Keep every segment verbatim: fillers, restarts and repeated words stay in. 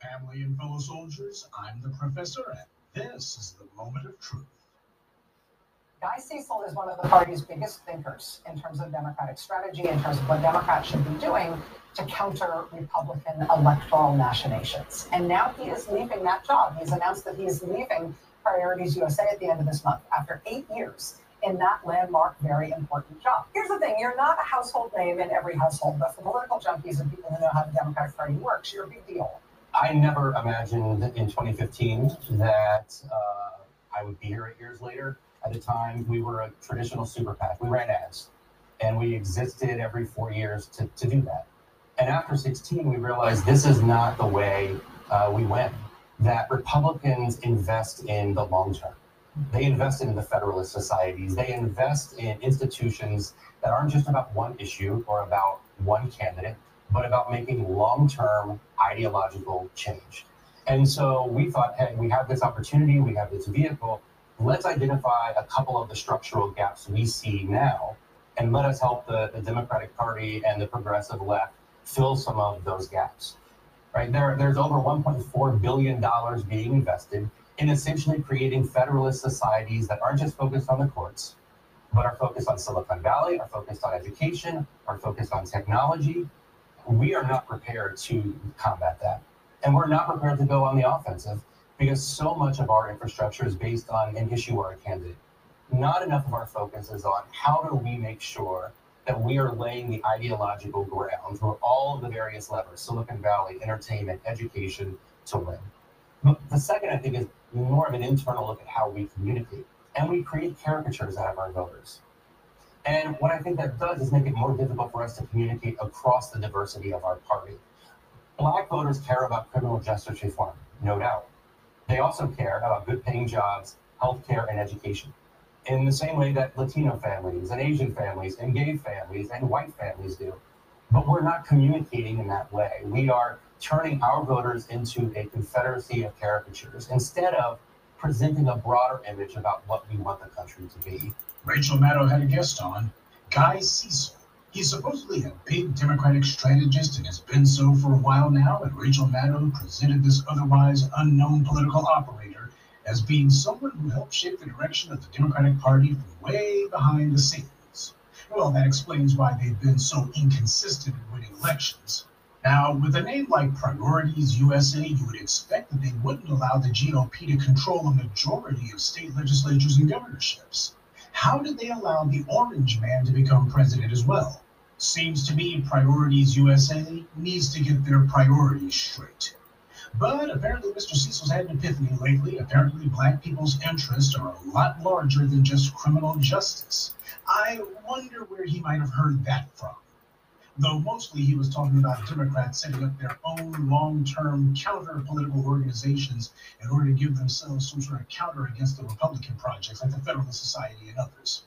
Family and fellow soldiers, I'm the professor, and this is the moment of truth. Guy Cecil is one of the party's biggest thinkers in terms of Democratic strategy, in terms of what Democrats should be doing to counter Republican electoral machinations. And now he is leaving that job. He's announced that he is leaving Priorities U S A at the end of this month after eight years in that landmark, very important job. Here's the thing, you're not a household name in every household, but for political junkies and people who know how the Democratic Party works, you're a big deal. I never imagined in twenty fifteen that uh, I would be here eight years later. At the time, we were a traditional super PAC. We ran ads, and we existed every four years to, to do that. And after sixteen, we realized this is not the way uh, we win, that Republicans invest in the long term. They invest in the Federalist Societies. They invest in institutions that aren't just about one issue or about one candidate, but about making long-term ideological change. And so we thought, hey, we have this opportunity, we have this vehicle, let's identify a couple of the structural gaps we see now, and let us help the, the Democratic Party and the progressive left fill some of those gaps. Right? There, there's over one point four billion dollars being invested in essentially creating Federalist Societies that aren't just focused on the courts, but are focused on Silicon Valley, are focused on education, are focused on technology. We are not prepared to combat that. And we're not prepared to go on the offensive because so much of our infrastructure is based on an issue or a candidate. Not enough of our focus is on how do we make sure that we are laying the ideological ground for all of the various levers, Silicon Valley, entertainment, education, to win. But the second, I think, is more of an internal look at how we communicate. And we create caricatures out of our voters. And what I think that does is make it more difficult for us to communicate across the diversity of our party. Black voters care about criminal justice reform, no doubt. They also care about good paying jobs, healthcare, and education. In the same way that Latino families and Asian families and gay families and white families do. But we're not communicating in that way. We are turning our voters into a confederacy of caricatures instead of presenting a broader image about what we want the country to be. Rachel Maddow had a guest on, Guy Cecil. He's supposedly a big Democratic strategist and has been so for a while now, and Rachel Maddow presented this otherwise unknown political operator as being someone who helped shape the direction of the Democratic Party from way behind the scenes. Well, that explains why they've been so inconsistent in winning elections. Now, with a name like Priorities U S A, you would expect that they wouldn't allow the G O P to control a majority of state legislatures and governorships. How did they allow the orange man to become president as well? Seems to me Priorities U S A needs to get their priorities straight. But apparently Mister Cecil's had an epiphany lately. Apparently black people's interests are a lot larger than just criminal justice. I wonder where he might have heard that from. Though mostly he was talking about Democrats setting up their own long-term counter-political organizations in order to give themselves some sort of counter against the Republican projects like the Federalist Society and others.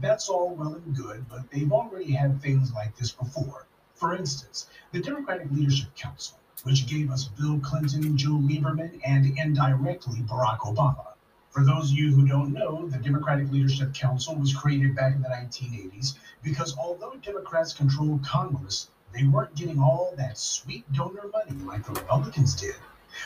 That's all well and good, but they've already had things like this before. For instance, the Democratic Leadership Council, which gave us Bill Clinton, Joe Lieberman, and indirectly Barack Obama. For those of you who don't know, the Democratic Leadership Council was created back in the nineteen eighties because although Democrats controlled Congress, they weren't getting all that sweet donor money like the Republicans did.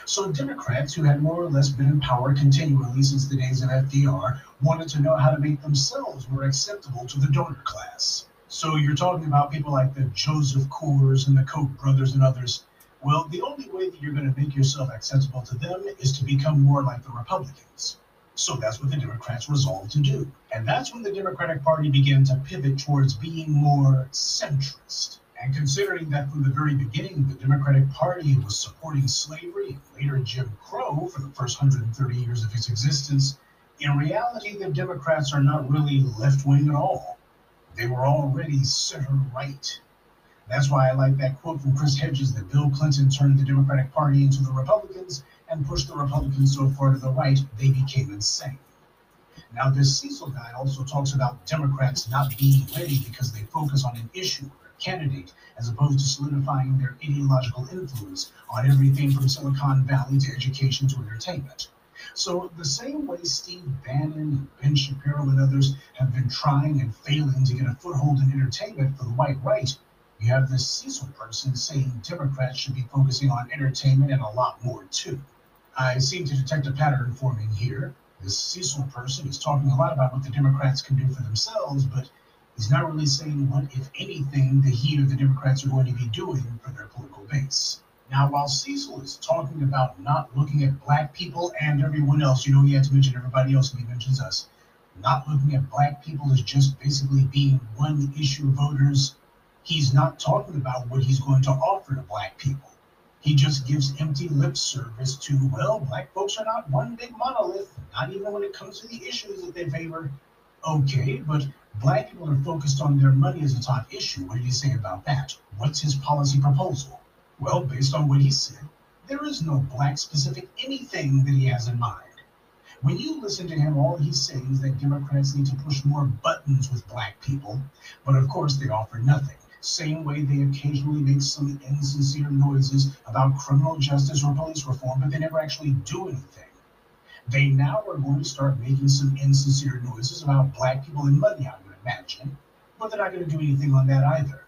So Democrats, who had more or less been in power continually since the days of F D R, wanted to know how to make themselves more acceptable to the donor class. So you're talking about people like the Joseph Coors and the Koch brothers and others. Well, the only way that you're going to make yourself acceptable to them is to become more like the Republicans. So that's what the Democrats resolved to do. And that's when the Democratic Party began to pivot towards being more centrist. And considering that from the very beginning, the Democratic Party was supporting slavery and later Jim Crow for the first one hundred thirty years of its existence, in reality, the Democrats are not really left-wing at all. They were already center-right. That's why I like that quote from Chris Hedges that Bill Clinton turned the Democratic Party into the Republicans and pushed the Republicans so far to the right, they became insane. Now, this Cecil guy also talks about Democrats not being ready because they focus on an issue or a candidate, as opposed to solidifying their ideological influence on everything from Silicon Valley to education to entertainment. So the same way Steve Bannon and Ben Shapiro and others have been trying and failing to get a foothold in entertainment for the white right, We have this Cecil person saying Democrats should be focusing on entertainment and a lot more, too. I seem to detect a pattern forming here. This Cecil person is talking a lot about what the Democrats can do for themselves, but he's not really saying what, if anything, the he or the Democrats are going to be doing for their political base. Now, while Cecil is talking about not looking at black people and everyone else, you know, he had to mention everybody else when he mentions us, not looking at black people is just basically being one issue voters. He's not talking about what he's going to offer to black people. He just gives empty lip service to, well, black folks are not one big monolith, not even when it comes to the issues that they favor. Okay, but black people are focused on their money as a top issue. What did he say about that? What's his policy proposal? Well, based on what he said, there is no black-specific anything that he has in mind. When you listen to him, all he's saying is that Democrats need to push more buttons with black people, but of course they offer nothing. Same way they occasionally make some insincere noises about criminal justice or police reform, but they never actually do anything. They now are going to start making some insincere noises about black people and money, I would imagine, but they're not going to do anything on that either.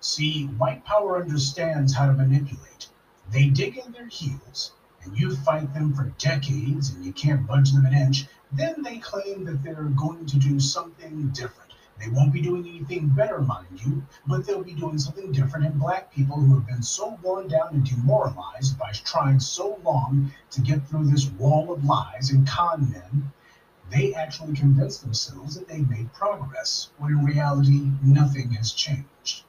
See, white power understands how to manipulate. They dig in their heels, and you fight them for decades, and you can't budge them an inch. Then they claim that they're going to do something different. They won't be doing anything better, mind you, but they'll be doing something different, and black people who have been so worn down and demoralized by trying so long to get through this wall of lies and con men, they actually convince themselves that they've made progress, when in reality, nothing has changed.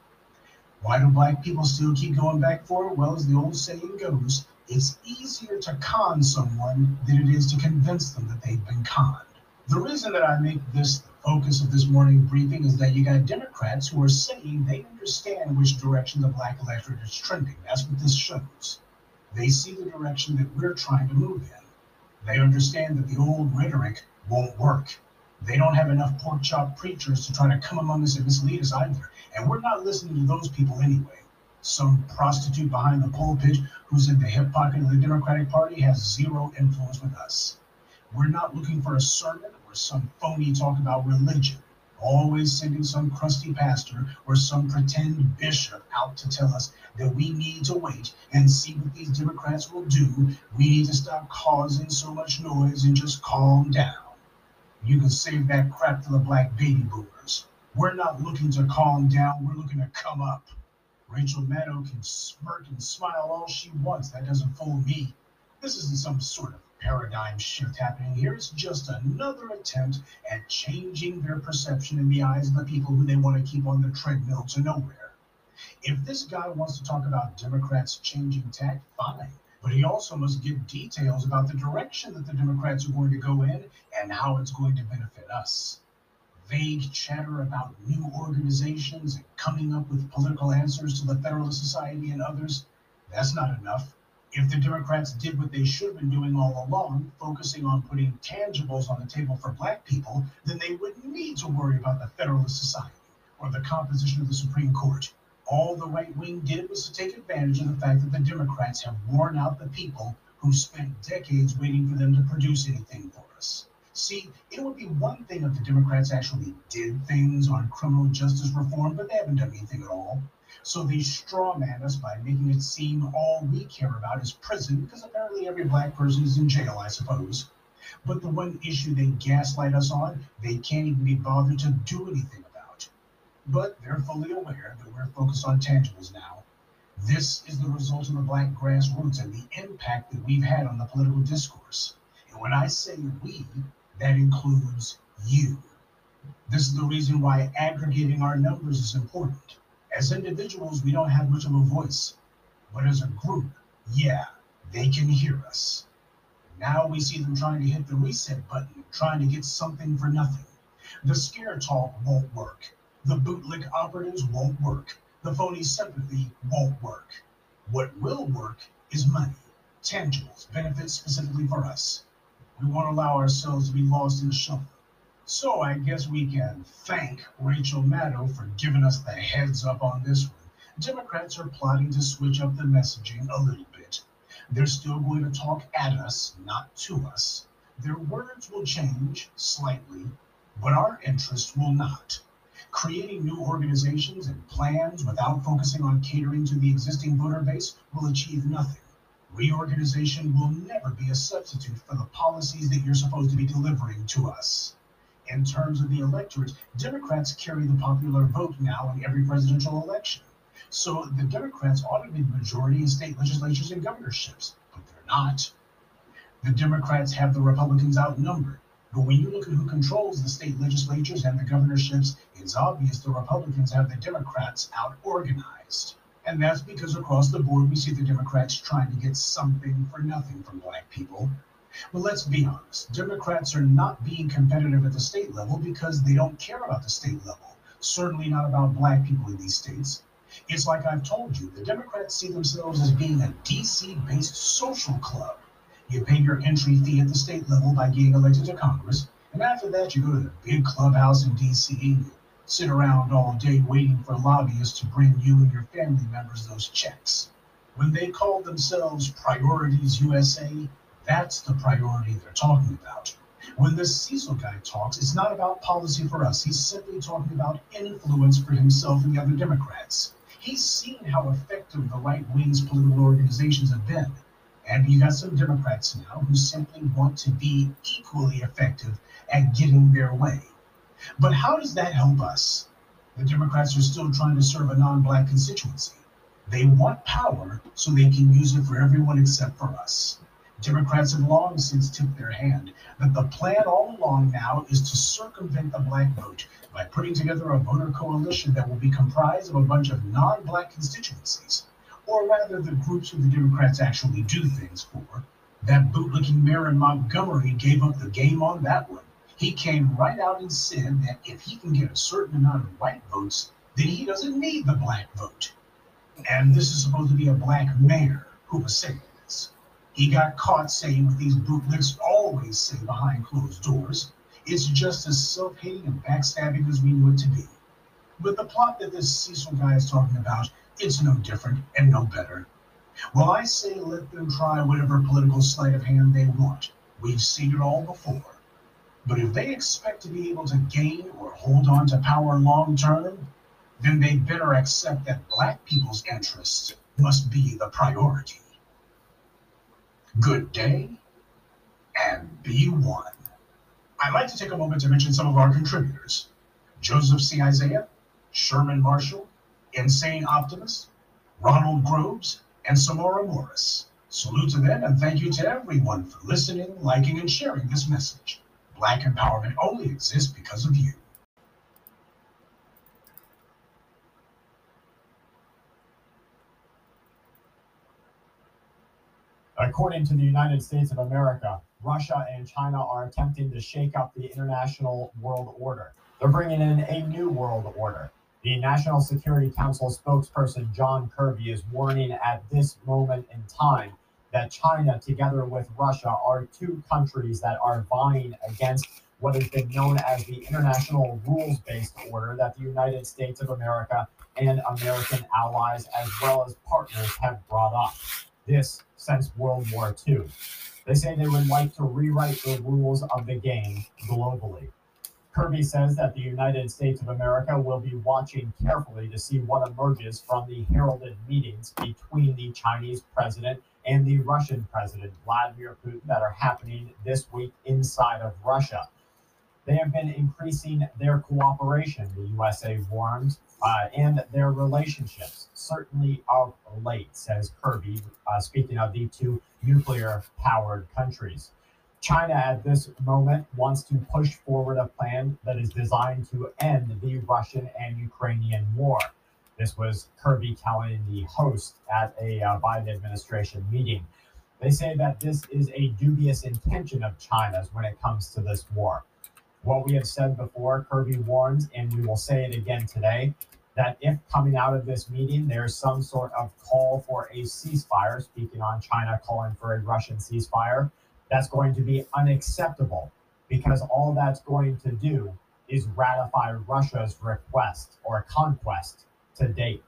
Why do black people still keep going back for it? Well, as the old saying goes, it's easier to con someone than it is to convince them that they've been conned. The reason that I make this focus of this morning briefing is that you got Democrats who are saying they understand which direction the black electorate is trending. That's what this shows. They see the direction that we're trying to move in. They understand that the old rhetoric won't work. They don't have enough pork chop preachers to try to come among us and mislead us either. And we're not listening to those people anyway. Some prostitute behind the pulpit who's in the hip pocket of the Democratic Party has zero influence with us. We're not looking for a sermon or some phony talk about religion, always sending some crusty pastor or some pretend bishop out to tell us that we need to wait and see what these Democrats will do. We need to stop causing so much noise and just calm down. You can save that crap for the black baby boomers. We're not looking to calm down. We're looking to come up. Rachel Maddow can smirk and smile all she wants. That doesn't fool me. This isn't some sort of paradigm shift happening here. It's just another attempt at changing their perception in the eyes of the people who they want to keep on the treadmill to nowhere. If this guy wants to talk about Democrats changing tack, fine, but he also must give details about the direction that the Democrats are going to go in and how it's going to benefit us. Vague chatter about new organizations and coming up with political answers to the Federalist Society and others, that's not enough. If the Democrats did what they should have been doing all along, focusing on putting tangibles on the table for black people, then they wouldn't need to worry about the Federalist Society or the composition of the Supreme Court. All the right wing did was to take advantage of the fact that the Democrats have worn out the people who spent decades waiting for them to produce anything for us. See, it would be one thing if the Democrats actually did things on criminal justice reform, but they haven't done anything at all. So they strawman us by making it seem all we care about is prison, because apparently every black person is in jail, I suppose. But the one issue they gaslight us on, they can't even be bothered to do anything about. But they're fully aware that we're focused on tangibles now. This is the result of the black grassroots and the impact that we've had on the political discourse. And when I say we, that includes you. This is the reason why aggregating our numbers is important. As individuals, we don't have much of a voice, but as a group, yeah, they can hear us. Now we see them trying to hit the reset button, trying to get something for nothing. The scare talk won't work. The bootlick operatives won't work. The phony sympathy won't work. What will work is money, tangibles, benefits specifically for us. We won't allow ourselves to be lost in the shuffle. So I guess we can thank Rachel Maddow for giving us the heads up on this one. Democrats are plotting to switch up the messaging a little bit. They're still going to talk at us, not to us. Their words will change slightly, but our interests will not. Creating new organizations and plans without focusing on catering to the existing voter base will achieve nothing. Reorganization will never be a substitute for the policies that you're supposed to be delivering to us. In terms of the electorate, Democrats carry the popular vote now in every presidential election. So the Democrats ought to be the majority in state legislatures and governorships, but they're not. The Democrats have the Republicans outnumbered. But when you look at who controls the state legislatures and the governorships, it's obvious the Republicans have the Democrats out-organized. And that's because across the board, we see the Democrats trying to get something for nothing from black people. But let's be honest, Democrats are not being competitive at the state level because they don't care about the state level, certainly not about black people in these states. It's like I've told you, the Democrats see themselves as being a D C-based social club. You pay your entry fee at the state level by getting elected to Congress, and after that you go to the big clubhouse in D C and you sit around all day waiting for lobbyists to bring you and your family members those checks. When they call themselves Priorities U S A, that's the priority they're talking about. When this Cecil guy talks, it's not about policy for us. He's simply talking about influence for himself and the other Democrats. He's seen how effective the right-wing's political organizations have been. And you got some Democrats now who simply want to be equally effective at getting their way. But how does that help us? The Democrats are still trying to serve a non-black constituency. They want power so they can use it for everyone except for us. Democrats have long since tipped their hand that the plan all along now is to circumvent the black vote by putting together a voter coalition that will be comprised of a bunch of non-black constituencies. Or rather, the groups who the Democrats actually do things for. That bootlicking mayor in Montgomery gave up the game on that one. He came right out and said that if he can get a certain amount of white votes, then he doesn't need the black vote. And this is supposed to be a black mayor who was saying this. He got caught saying what these bootlicks always say behind closed doors. It's just as self-hating and backstabbing as we knew it to be. But the plot that this Cecil guy is talking about, it's no different and no better. Well, I say let them try whatever political sleight of hand they want. We've seen it all before. But if they expect to be able to gain or hold on to power long term, then they better accept that black people's interests must be the priority. Good day, and be one. I'd like to take a moment to mention some of our contributors. Joseph C. Isaiah, Sherman Marshall, Insane Optimist, Ronald Groves, and Samora Morris. Salute to them and thank you to everyone for listening, liking, and sharing this message. Black empowerment only exists because of you. According to the United States of America, Russia and China are attempting to shake up the international world order. They're bringing in a new world order. The National Security Council spokesperson John Kirby is warning at this moment in time that China, together with Russia, are two countries that are vying against what has been known as the international rules-based order that the United States of America and American allies, as well as partners, have brought up. This since World War Two. They say they would like to rewrite the rules of the game globally. Kirby says that the United States of America will be watching carefully to see what emerges from the heralded meetings between the Chinese president and the Russian president, Vladimir Putin, that are happening this week inside of Russia. They have been increasing their cooperation, the U S A warns, uh, and their relationships, certainly of late, says Kirby, uh, speaking of the two nuclear-powered countries. China at this moment wants to push forward a plan that is designed to end the Russian and Ukrainian war. This was Kirby telling the host at a uh, Biden administration meeting. They say that this is a dubious intention of China's when it comes to this war. What we have said before, Kirby warns, and we will say it again today, that if coming out of this meeting there's some sort of call for a ceasefire, speaking on China calling for a Russian ceasefire, that's going to be unacceptable because all that's going to do is ratify Russia's request or conquest to date.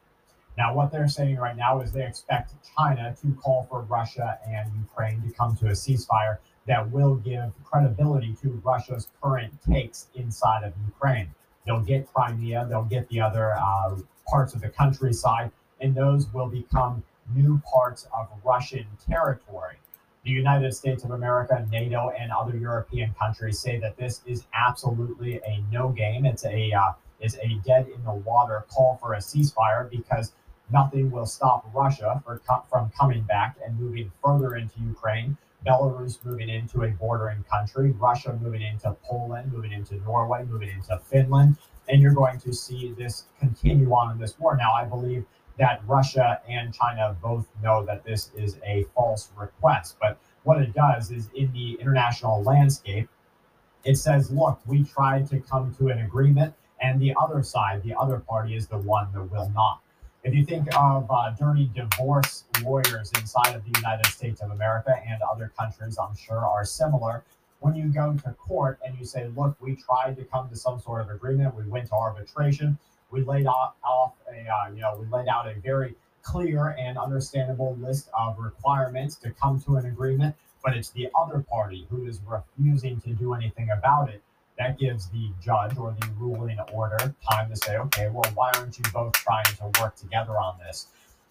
Now, what they're saying right now is they expect China to call for Russia and Ukraine to come to a ceasefire that will give credibility to Russia's current takes inside of Ukraine. They'll get Crimea, they'll get the other uh, parts of the countryside, and those will become new parts of Russian territory. The United States of America, NATO, and other European countries say that this is absolutely a no game. It's a uh, is a dead in the water call for a ceasefire, because nothing will stop Russia for, from coming back and moving further into Ukraine, Belarus moving into a bordering country, Russia moving into Poland, moving into Norway, moving into Finland, and you're going to see this continue on in this war. Now, I believe that Russia and China both know that this is a false request, but what it does is, in the international landscape, it says, look, we tried to come to an agreement, and the other side, the other party, is the one that will not. If you think of uh, dirty divorce lawyers inside of the United States of America, and other countries, I'm sure, are similar, when you go to court and you say, look, we tried to come to some sort of agreement, we went to arbitration, we laid off, off a, uh, you know, we laid out a very clear and understandable list of requirements to come to an agreement, but it's the other party who is refusing to do anything about it. That gives the judge or the ruling order time to say, okay, well, why aren't you both trying to work together on this?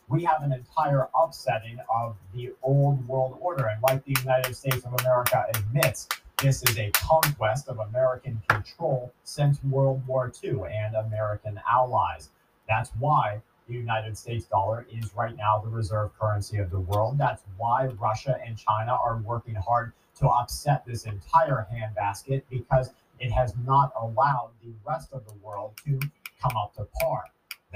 We have an entire upsetting of the old world order. And like the United States of America admits, this is a conquest of American control since World War Two and American allies. That's why the United States dollar is right now the reserve currency of the world. That's why Russia and China are working hard to upset this entire handbasket, because it has not allowed the rest of the world to come up to par.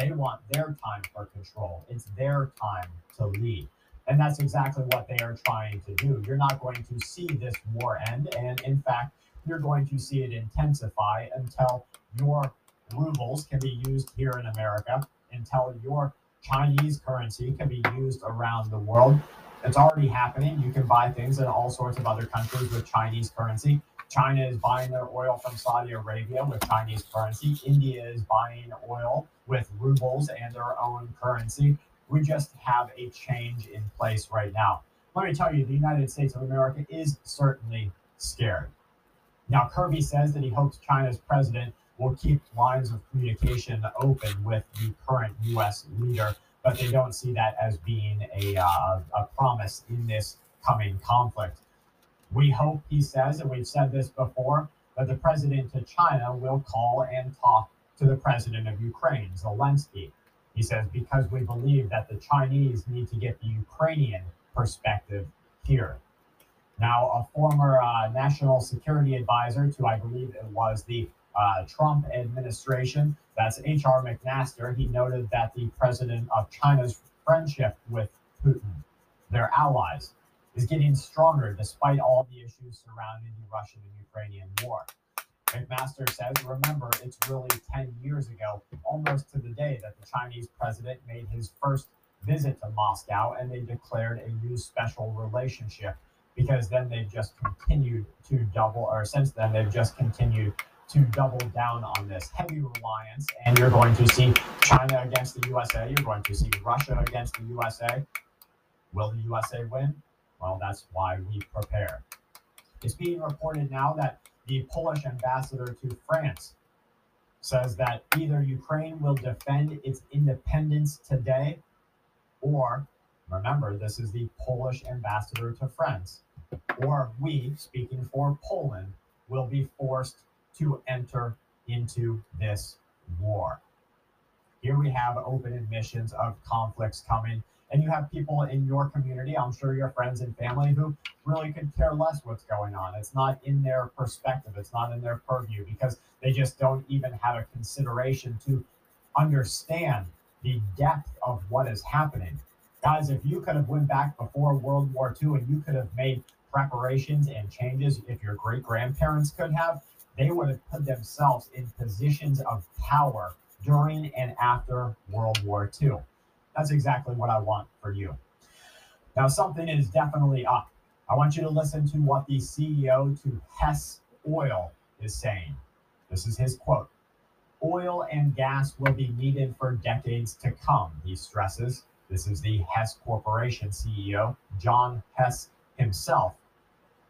They want their time for control. It's their time to lead. And that's exactly what they are trying to do. You're not going to see this war end. And in fact, you're going to see it intensify until your rubles can be used here in America, until your Chinese currency can be used around the world. It's already happening. You can buy things in all sorts of other countries with Chinese currency. China is buying their oil from Saudi Arabia with Chinese currency. India is buying oil with rubles and their own currency. We just have a change in place right now. Let me tell you, the United States of America is certainly scared. Now, Kirby says that he hopes China's president will keep lines of communication open with the current U S leader, but they don't see that as being a, uh, a promise in this coming conflict. We hope, he says, and we've said this before, that the president of China will call and talk to the president of Ukraine, Zelensky. He says, because we believe that the Chinese need to get the Ukrainian perspective here. Now, a former uh, national security advisor to, I believe it was the uh, Trump administration, that's H R McMaster, he noted that the president of China's friendship with Putin, their allies, is getting stronger despite all the issues surrounding the Russian and Ukrainian war. McMaster says, remember, it's really ten years ago, almost to the day, that the Chinese president made his first visit to Moscow, and they declared a new special relationship, because then they've just continued to double, or since then, they've just continued to double down on this heavy reliance. And you're going to see China against the U S A. You're going to see Russia against the U S A. Will the U S A win? Well, that's why we prepare. It's being reported now that the Polish ambassador to France says that either Ukraine will defend its independence today, or, remember, this is the Polish ambassador to France, or we, speaking for Poland, will be forced to enter into this war. Here we have open admissions of conflicts coming. And you have people in your community, I'm sure your friends and family, who really could care less what's going on. It's not in their perspective. It's not in their purview, because they just don't even have a consideration to understand the depth of what is happening. Guys, if you could have went back before World War Two and you could have made preparations and changes, if your great-grandparents could have, they would have put themselves in positions of power during and after World War Two. That's exactly what I want for you. Now, something is definitely up. I want you to listen to what the C E O to Hess Oil is saying. This is his quote. Oil and gas will be needed for decades to come, he stresses. This is the Hess Corporation C E O, John Hess himself.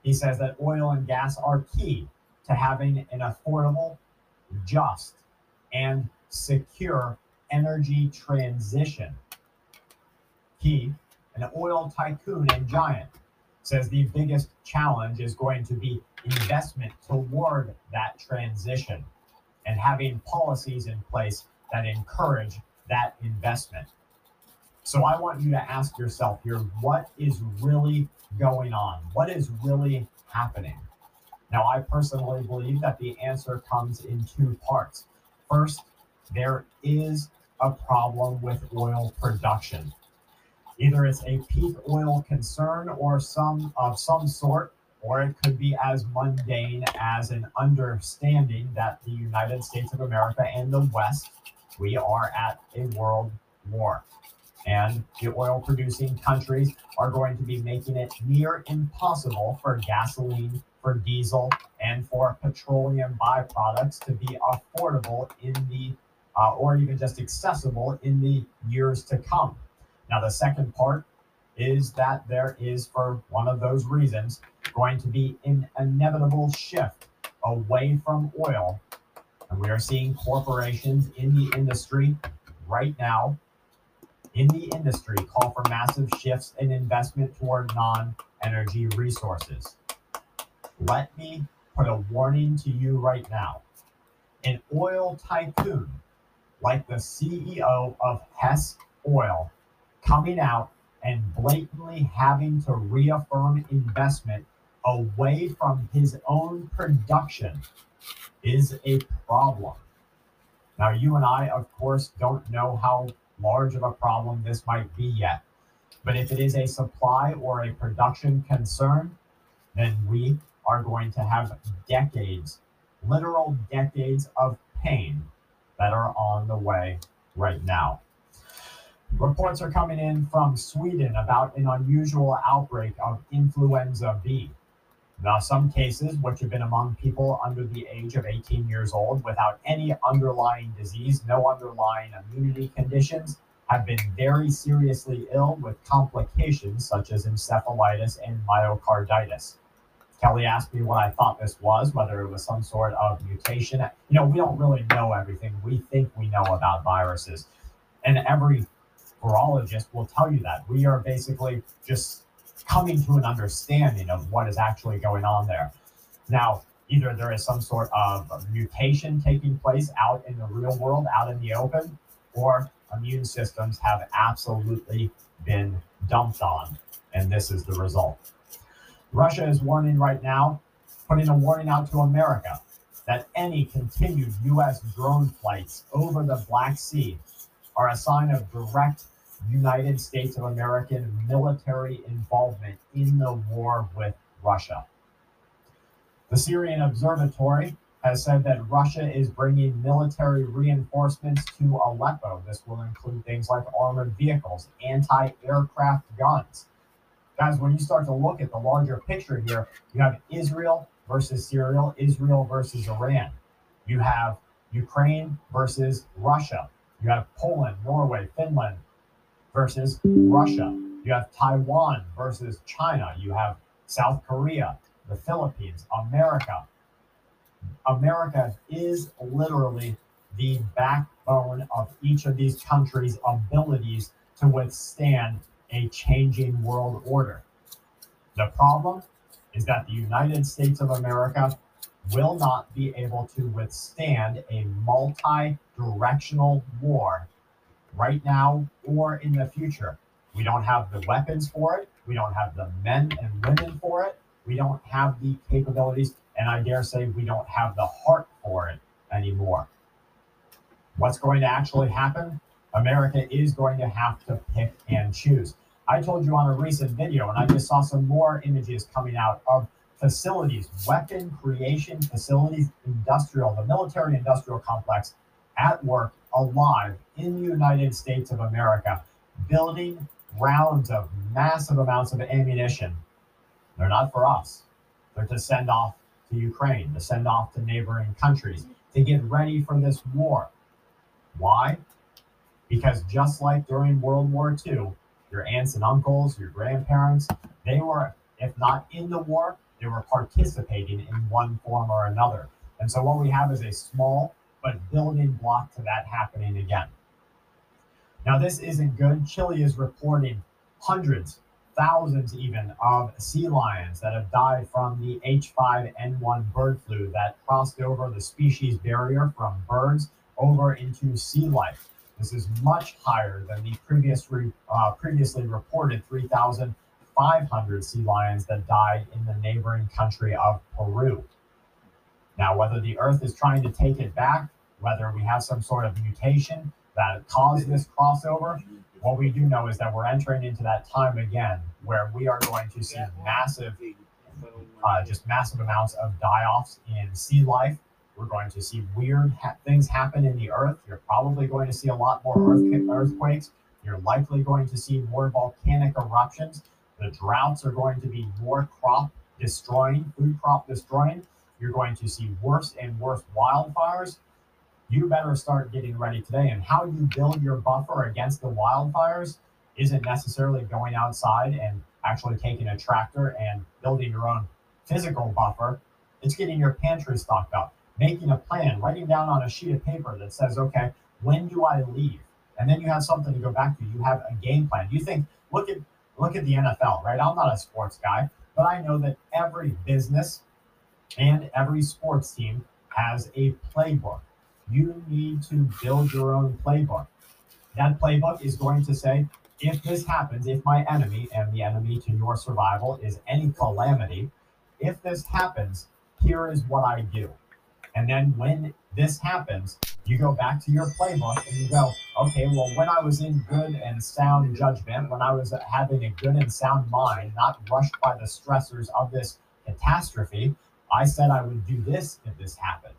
He says that oil and gas are key to having an affordable, just, and secure energy transition. He, an oil tycoon and giant, says the biggest challenge is going to be investment toward that transition and having policies in place that encourage that investment. So I want you to ask yourself here, what is really going on? What is really happening? Now, I personally believe that the answer comes in two parts. First, there is a problem with oil production. Either it's a peak oil concern or some of some sort, or it could be as mundane as an understanding that the United States of America and the West, we are at a world war. And the oil-producing countries are going to be making it near impossible for gasoline, for diesel, and for petroleum byproducts to be affordable in the, uh, or even just accessible in the years to come. Now, the second part is that there is, for one of those reasons, going to be an inevitable shift away from oil. And we are seeing corporations in the industry right now, in the industry, call for massive shifts in investment toward non-energy resources. Let me put a warning to you right now. An oil tycoon, like the C E O of Hess Oil, coming out and blatantly having to reaffirm investment away from his own production is a problem. Now, you and I, of course, don't know how large of a problem this might be yet, but if it is a supply or a production concern, then we are going to have decades, literal decades of pain that are on the way right now. Reports are coming in from Sweden about an unusual outbreak of influenza B. Now, some cases, which have been among people under the age of eighteen years old without any underlying disease, no underlying immunity conditions, have been very seriously ill with complications such as encephalitis and myocarditis. Kelly asked me what I thought this was, whether it was some sort of mutation. You know, we don't really know everything we think we know about viruses, and every virologist will tell you that. We are basically just coming to an understanding of what is actually going on there. Now, either there is some sort of mutation taking place out in the real world, out in the open, or immune systems have absolutely been dumped on, and this is the result. Russia is warning right now, putting a warning out to America that any continued U S drone flights over the Black Sea are a sign of direct United States of American military involvement in the war with Russia. The Syrian Observatory has said that Russia is bringing military reinforcements to Aleppo. This will include things like armored vehicles, anti-aircraft guns. Guys, when you start to look at the larger picture here, you have Israel versus Syria, Israel versus Iran. You have Ukraine versus Russia. You have Poland, Norway, Finland versus Russia. You have Taiwan versus China. You have South Korea, the Philippines, America. America is literally the backbone of each of these countries' abilities to withstand a changing world order. The problem is that the United States of America will not be able to withstand a multi-directional war right now or in the future. We don't have the weapons for it. We don't have the men and women for it. We don't have the capabilities, and I dare say we don't have the heart for it anymore. What's going to actually happen? America is going to have to pick and choose. I told you on a recent video, and I just saw some more images coming out of facilities, weapon creation facilities, industrial, the military industrial complex at work, alive in the United States of America, building rounds of massive amounts of ammunition. They're not for us. They're to send off to Ukraine, to send off to neighboring countries, to get ready for this war. Why? Because just like during World War Two, your aunts and uncles, your grandparents, they were, if not in the war, they were participating in one form or another. And so what we have is a small but building block to that happening again. Now, this isn't good. Chile is reporting hundreds, thousands even, of sea lions that have died from the H five N one bird flu that crossed over the species barrier from birds over into sea life. This is much higher than the previous re, uh, previously reported three thousand five hundred sea lions that died in the neighboring country of Peru. Now, whether the Earth is trying to take it back, whether we have some sort of mutation that caused this crossover, what we do know is that we're entering into that time again where we are going to see massive, uh, just massive amounts of die-offs in sea life. We're going to see weird ha- things happen in the Earth. You're probably going to see a lot more earth- earthquakes. You're likely going to see more volcanic eruptions. The droughts are going to be more crop destroying, food crop destroying. You're going to see worse and worse wildfires. You better start getting ready today. And how you build your buffer against the wildfires isn't necessarily going outside and actually taking a tractor and building your own physical buffer. It's getting your pantry stocked up, making a plan, writing down on a sheet of paper that says, okay, when do I leave? And then you have something to go back to. You have a game plan. You think, look at look at the N F L, right? I'm not a sports guy, but I know that every business and every sports team has a playbook. You need to build your own playbook. That playbook is going to say, if this happens, if my enemy, and the enemy to your survival is any calamity, if this happens, here is what I do. And then when this happens, you go back to your playbook and you go, okay, well, when I was in good and sound judgment, when I was having a good and sound mind, not rushed by the stressors of this catastrophe, I said I would do this if this happened.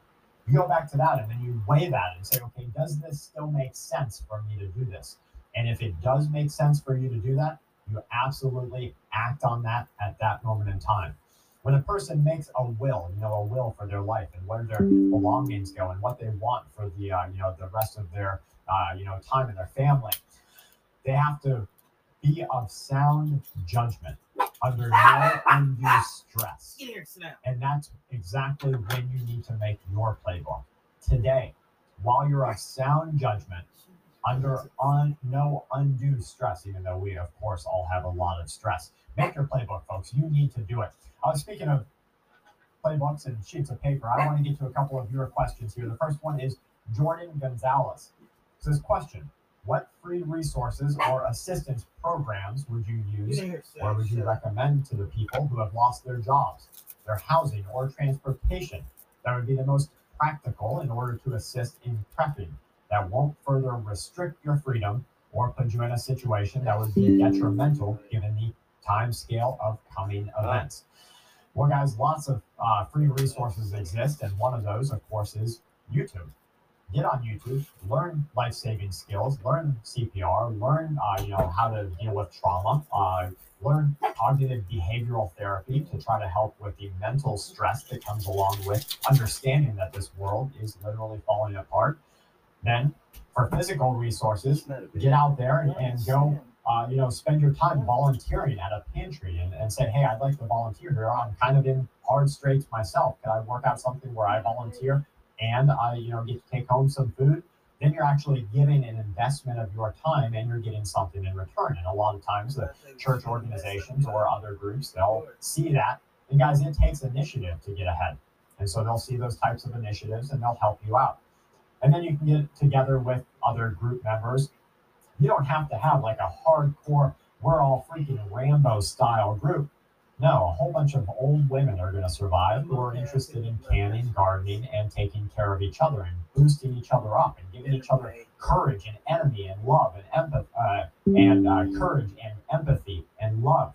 You go back to that and then you weigh that and say, okay, does this still make sense for me to do this? And if it does make sense for you to do that, you absolutely act on that at that moment in time. When a person makes a will, you know, a will for their life and where their belongings go and what they want for the, uh, you know, the rest of their, uh, you know, time in their family, they have to be of sound judgment under no induced stress. And that's exactly when you need to make your playbook. Today, while you're of sound judgment, under un, no undue stress, even though we, of course, all have a lot of stress. Make your playbook, folks. You need to do it. I was speaking of playbooks and sheets of paper. I want to get to a couple of your questions here. The first one is Jordan Gonzalez. It says, question, what free resources or assistance programs would you use or would you recommend to the people who have lost their jobs, their housing, or transportation that would be the most practical in order to assist in prepping? That won't further restrict your freedom or put you in a situation that would be detrimental given the time scale of coming events. Well, guys, lots of uh, free resources exist, and one of those, of course, is YouTube. Get on YouTube, learn life-saving skills, learn C P R, learn uh, you know how to deal with trauma, uh, learn cognitive behavioral therapy to try to help with the mental stress that comes along with understanding that this world is literally falling apart. Then for physical resources, get out there and, and go, uh, you know, spend your time volunteering at a pantry and, and say, hey, I'd like to volunteer here. I'm kind of in hard straits myself. Can I work out something where I volunteer and I, you know, get to take home some food? Then you're actually giving an investment of your time and you're getting something in return. And a lot of times the church organizations or other groups, they'll see that. And guys, it takes initiative to get ahead. And so they'll see those types of initiatives and they'll help you out. And then you can get together with other group members. You don't have to have like a hardcore, we're all freaking Rambo style group. No, a whole bunch of old women are going to survive who are interested in canning, gardening, and taking care of each other and boosting each other up and giving each other courage and enemy and love and empathy uh, and uh, courage and empathy and love.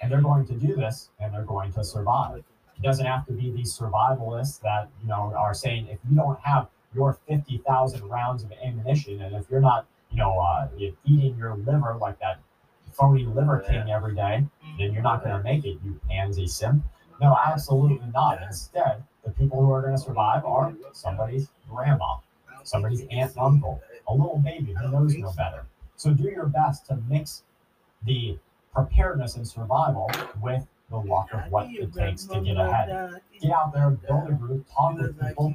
And they're going to do this and they're going to survive. It doesn't have to be these survivalists that, you know, are saying if you don't have your fifty thousand rounds of ammunition, and if you're not, you know, uh, eating your liver like that phony liver king every day, then you're not going to make it, you pansy simp. No, absolutely not. Instead, the people who are going to survive are somebody's grandma, somebody's aunt and uncle, a little baby who knows no better. So do your best to mix the preparedness and survival with the walk of what it takes to get ahead. Get out there, build a group, talk with people,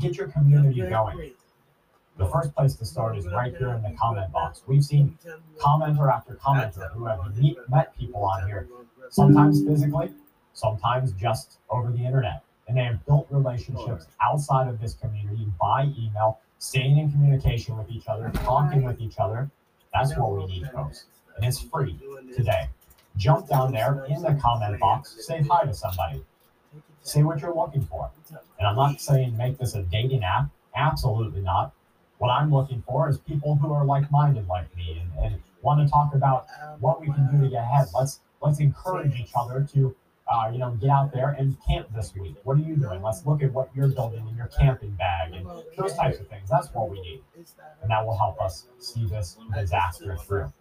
get your community going. The first place to start is right here in the comment box. We've seen commenter after commenter who have meet, met people on here, sometimes physically, sometimes just over the internet. And they have built relationships outside of this community by email, staying in communication with each other, talking with each other. That's what we need, folks. And it's free today. Jump down there in the comment box, say hi to somebody, say what you're looking for. And I'm not saying make this a dating app, absolutely not. What I'm looking for is people who are like-minded like me and, and want to talk about what we can do to get ahead. Let's let's encourage each other to uh, you know, get out there and camp this week. What are you doing? Let's look at what you're building in your camping bag and those types of things. That's what we need. And that will help us see this disaster through.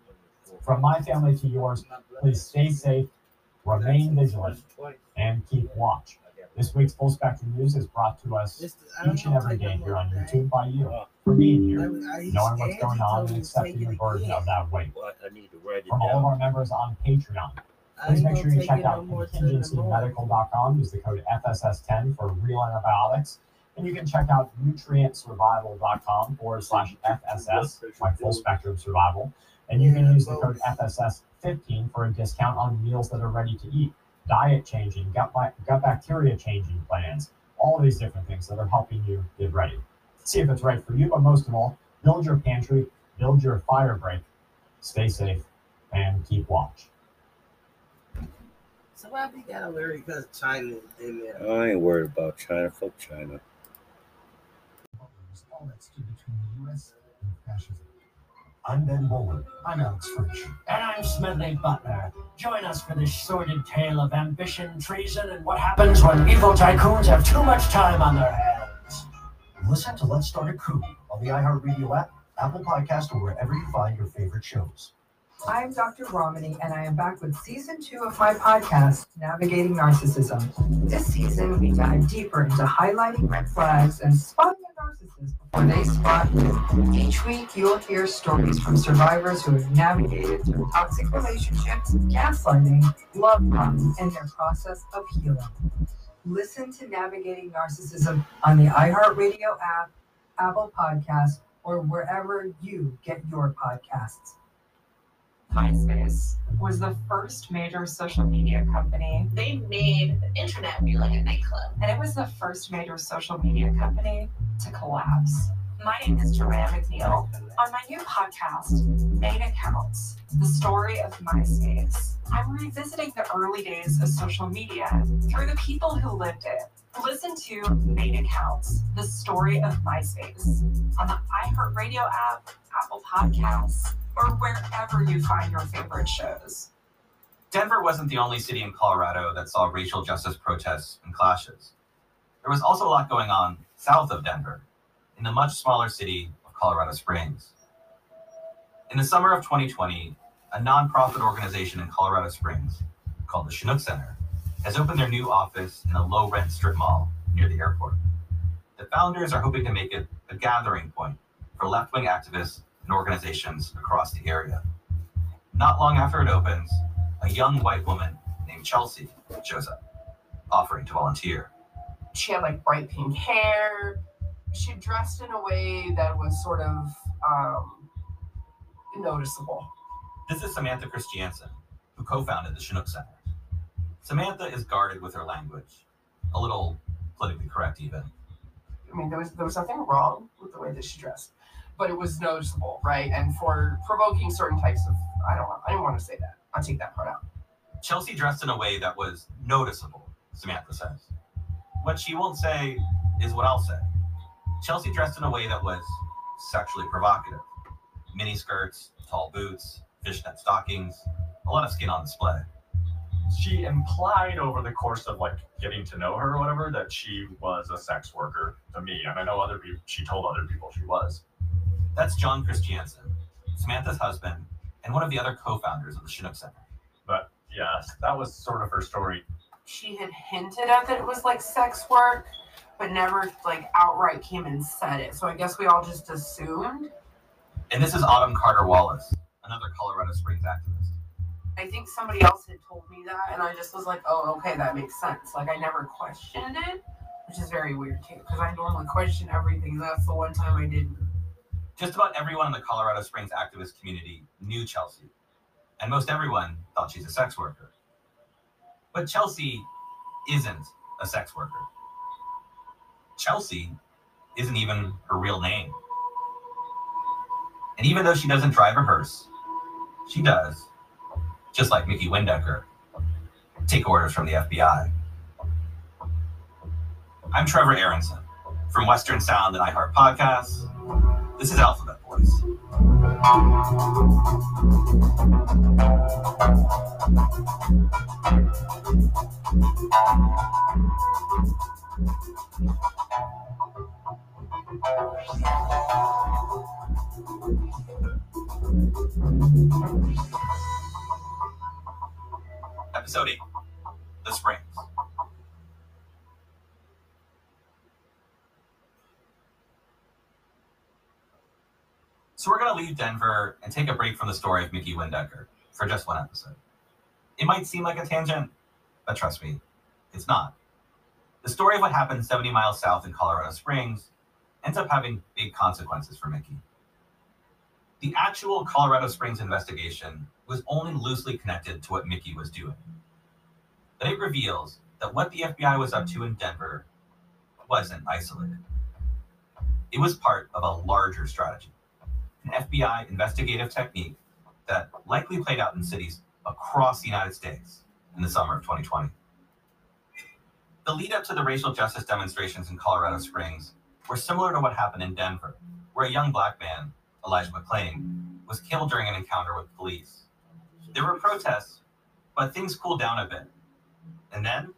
From my family to yours, please stay safe, remain vigilant, and keep watch. This week's Full Spectrum News is brought to us each and every day here on YouTube by you for being here, knowing what's going on and accepting the burden of that weight. From all of our members on Patreon, please make sure you check out contingency medical dot com. Use the code F S S ten for real antibiotics. And you can check out nutrient survival dot com forward slash F S S, my Full Spectrum Survival. And you can use the code F S S fifteen for a discount on meals that are ready to eat, diet changing, gut, gut bacteria changing plans, all these different things that are helping you get ready. See if it's right for you, but most of all, build your pantry, build your fire break, stay safe, and keep watch. So why we gotta worry because China is in there? I ain't worried about China, fuck China. All that stood between the U S and fascism. I'm Ben Boland. I'm Alex French. And I'm Smedley Butler. Join us for this sordid tale of ambition, treason, and what happens when evil tycoons have too much time on their hands. Listen to Let's Start a Coup on the iHeartRadio app, Apple Podcast, or wherever you find your favorite shows. I'm Doctor Ramani, and I am back with season two of my podcast, Navigating Narcissism. This season, we dive deeper into highlighting red flags and spotting a narcissist before they spot you. Each week, you'll hear stories from survivors who have navigated through toxic relationships, gaslighting, love problems, and their process of healing. Listen to Navigating Narcissism on the iHeartRadio app, Apple Podcasts, or wherever you get your podcasts. MySpace was the first major social media company. They made the internet be like a nightclub. And it was the first major social media company to collapse. My name is Joanne McNeil. On my new podcast, Main Accounts, The Story of MySpace, I'm revisiting the early days of social media through the people who lived it. Listen to Main Accounts, The Story of MySpace on the iHeartRadio app, Apple Podcasts, or wherever you find your favorite shows. Denver wasn't the only city in Colorado that saw racial justice protests and clashes. There was also a lot going on south of Denver, in the much smaller city of Colorado Springs. In the summer of twenty twenty, a nonprofit organization in Colorado Springs called the Chinook Center has opened their new office in a low-rent strip mall near the airport. The founders are hoping to make it a gathering point for left-wing activists and organizations across the area. Not long after it opens, a young white woman named Chelsea shows up, offering to volunteer. She had like bright pink hair. She dressed in a way that was sort of um, noticeable. This is Samantha Christiansen, who co-founded the Chinook Center. Samantha is guarded with her language, a little politically correct even. I mean, there was, there was nothing wrong with the way that she dressed, but it was noticeable, right? And for provoking certain types of, I don't I didn't want to say that. I'll take that part out. Chelsea dressed in a way that was noticeable, Samantha says. What she won't say is what I'll say. Chelsea dressed in a way that was sexually provocative. Mini skirts, tall boots, fishnet stockings, a lot of skin on display. She implied over the course of like getting to know her or whatever that she was a sex worker to me. And I know other people, she told other people she was. That's John Christiansen, Samantha's husband, and one of the other co-founders of the Chinook Center. But yes, that was sort of her story. She had hinted at that it was like sex work, but never like outright came and said it. So I guess we all just assumed. And this is Autumn Carter Wallace, another Colorado Springs activist. I think somebody else had told me that, and I just was like, oh, okay, that makes sense. Like, I never questioned it, which is very weird, too, because I normally question everything. That's the one time I didn't. Just about everyone in the Colorado Springs activist community knew Chelsea, and most everyone thought she's a sex worker. But Chelsea isn't a sex worker. Chelsea isn't even her real name. And even though she doesn't drive a hearse, she does, just like Mickey Windecker, take orders from the F B I. I'm Trevor Aronson from Western Sound and iHeart Podcasts. This is Alphabet Voice. Episode eight, The Springs. So we're going to leave Denver and take a break from the story of Mickey Windecker for just one episode. It might seem like a tangent, but trust me, it's not. The story of what happened seventy miles south in Colorado Springs ends up having big consequences for Mickey. The actual Colorado Springs investigation was only loosely connected to what Mickey was doing. But it reveals that what the F B I was up to in Denver wasn't isolated. It was part of a larger strategy, an F B I investigative technique that likely played out in cities across the United States in the summer of twenty twenty. The lead up to the racial justice demonstrations in Colorado Springs were similar to what happened in Denver, where a young black man, Elijah McClain, was killed during an encounter with police. There were protests, but things cooled down a bit. And then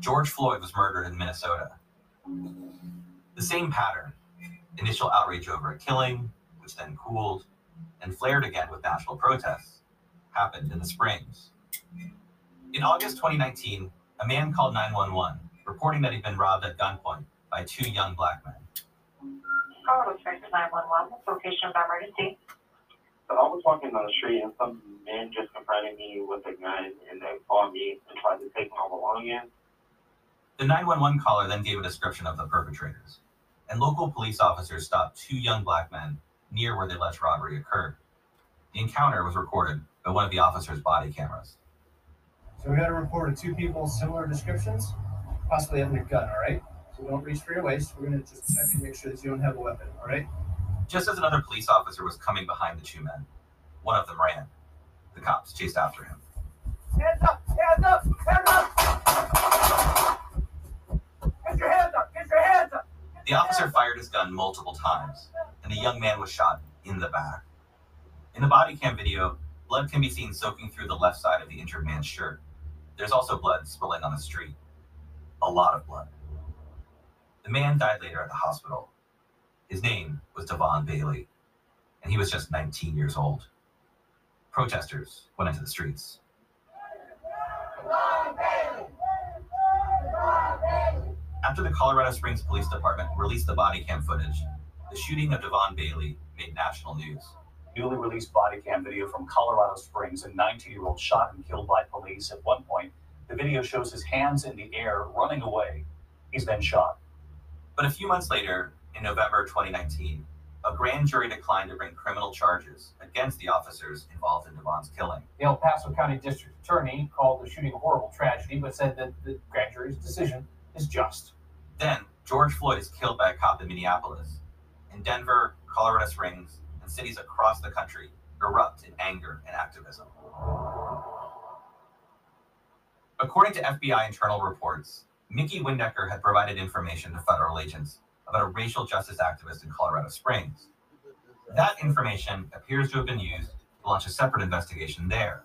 George Floyd was murdered in Minnesota. The same pattern, initial outrage over a killing, which then cooled and flared again with national protests, happened in the Springs. In August twenty nineteen, a man called nine one one, reporting that he'd been robbed at gunpoint by two young black men. Colorado Springs nine one one, location of emergency. So I was walking down the street and some man just confronted me with a gun and they called me and tried to take my belongings. The nine one one caller then gave a description of the perpetrators, and local police officers stopped two young black men near where the alleged robbery occurred. The encounter was recorded by one of the officers' body cameras. So we got a report of two people, similar descriptions, possibly having a gun, all right? So don't reach for your waist. We're going to just check and make sure that you don't have a weapon, all right? Just as another police officer was coming behind the two men, one of them ran. The cops chased after him. Hands up! Hands up! Hands up! Get your hands up! Get your hands up! The officer fired his gun multiple times, and the young man was shot in the back. In the body cam video, blood can be seen soaking through the left side of the injured man's shirt. There's also blood spilling on the street. A lot of blood. The man died later at the hospital. His name was Devon Bailey, and he was just nineteen years old. Protesters went into the streets. Devon Bailey! Devon Bailey! After the Colorado Springs Police Department released the body cam footage, the shooting of Devon Bailey made national news. Newly released body cam video from Colorado Springs, a nineteen-year-old shot and killed by police. At one point, the video shows his hands in the air, running away. He's then shot. But a few months later, in November twenty nineteen, a grand jury declined to bring criminal charges against the officers involved in Devon's killing. The El Paso County District Attorney called the shooting a horrible tragedy, but said that the grand jury's decision is just. Then, George Floyd is killed by a cop in Minneapolis. In Denver, Colorado Springs, and cities across the country erupt in anger and activism. According to F B I internal reports, Mickey Windecker had provided information to federal agents about a racial justice activist in Colorado Springs. That information appears to have been used to launch a separate investigation there.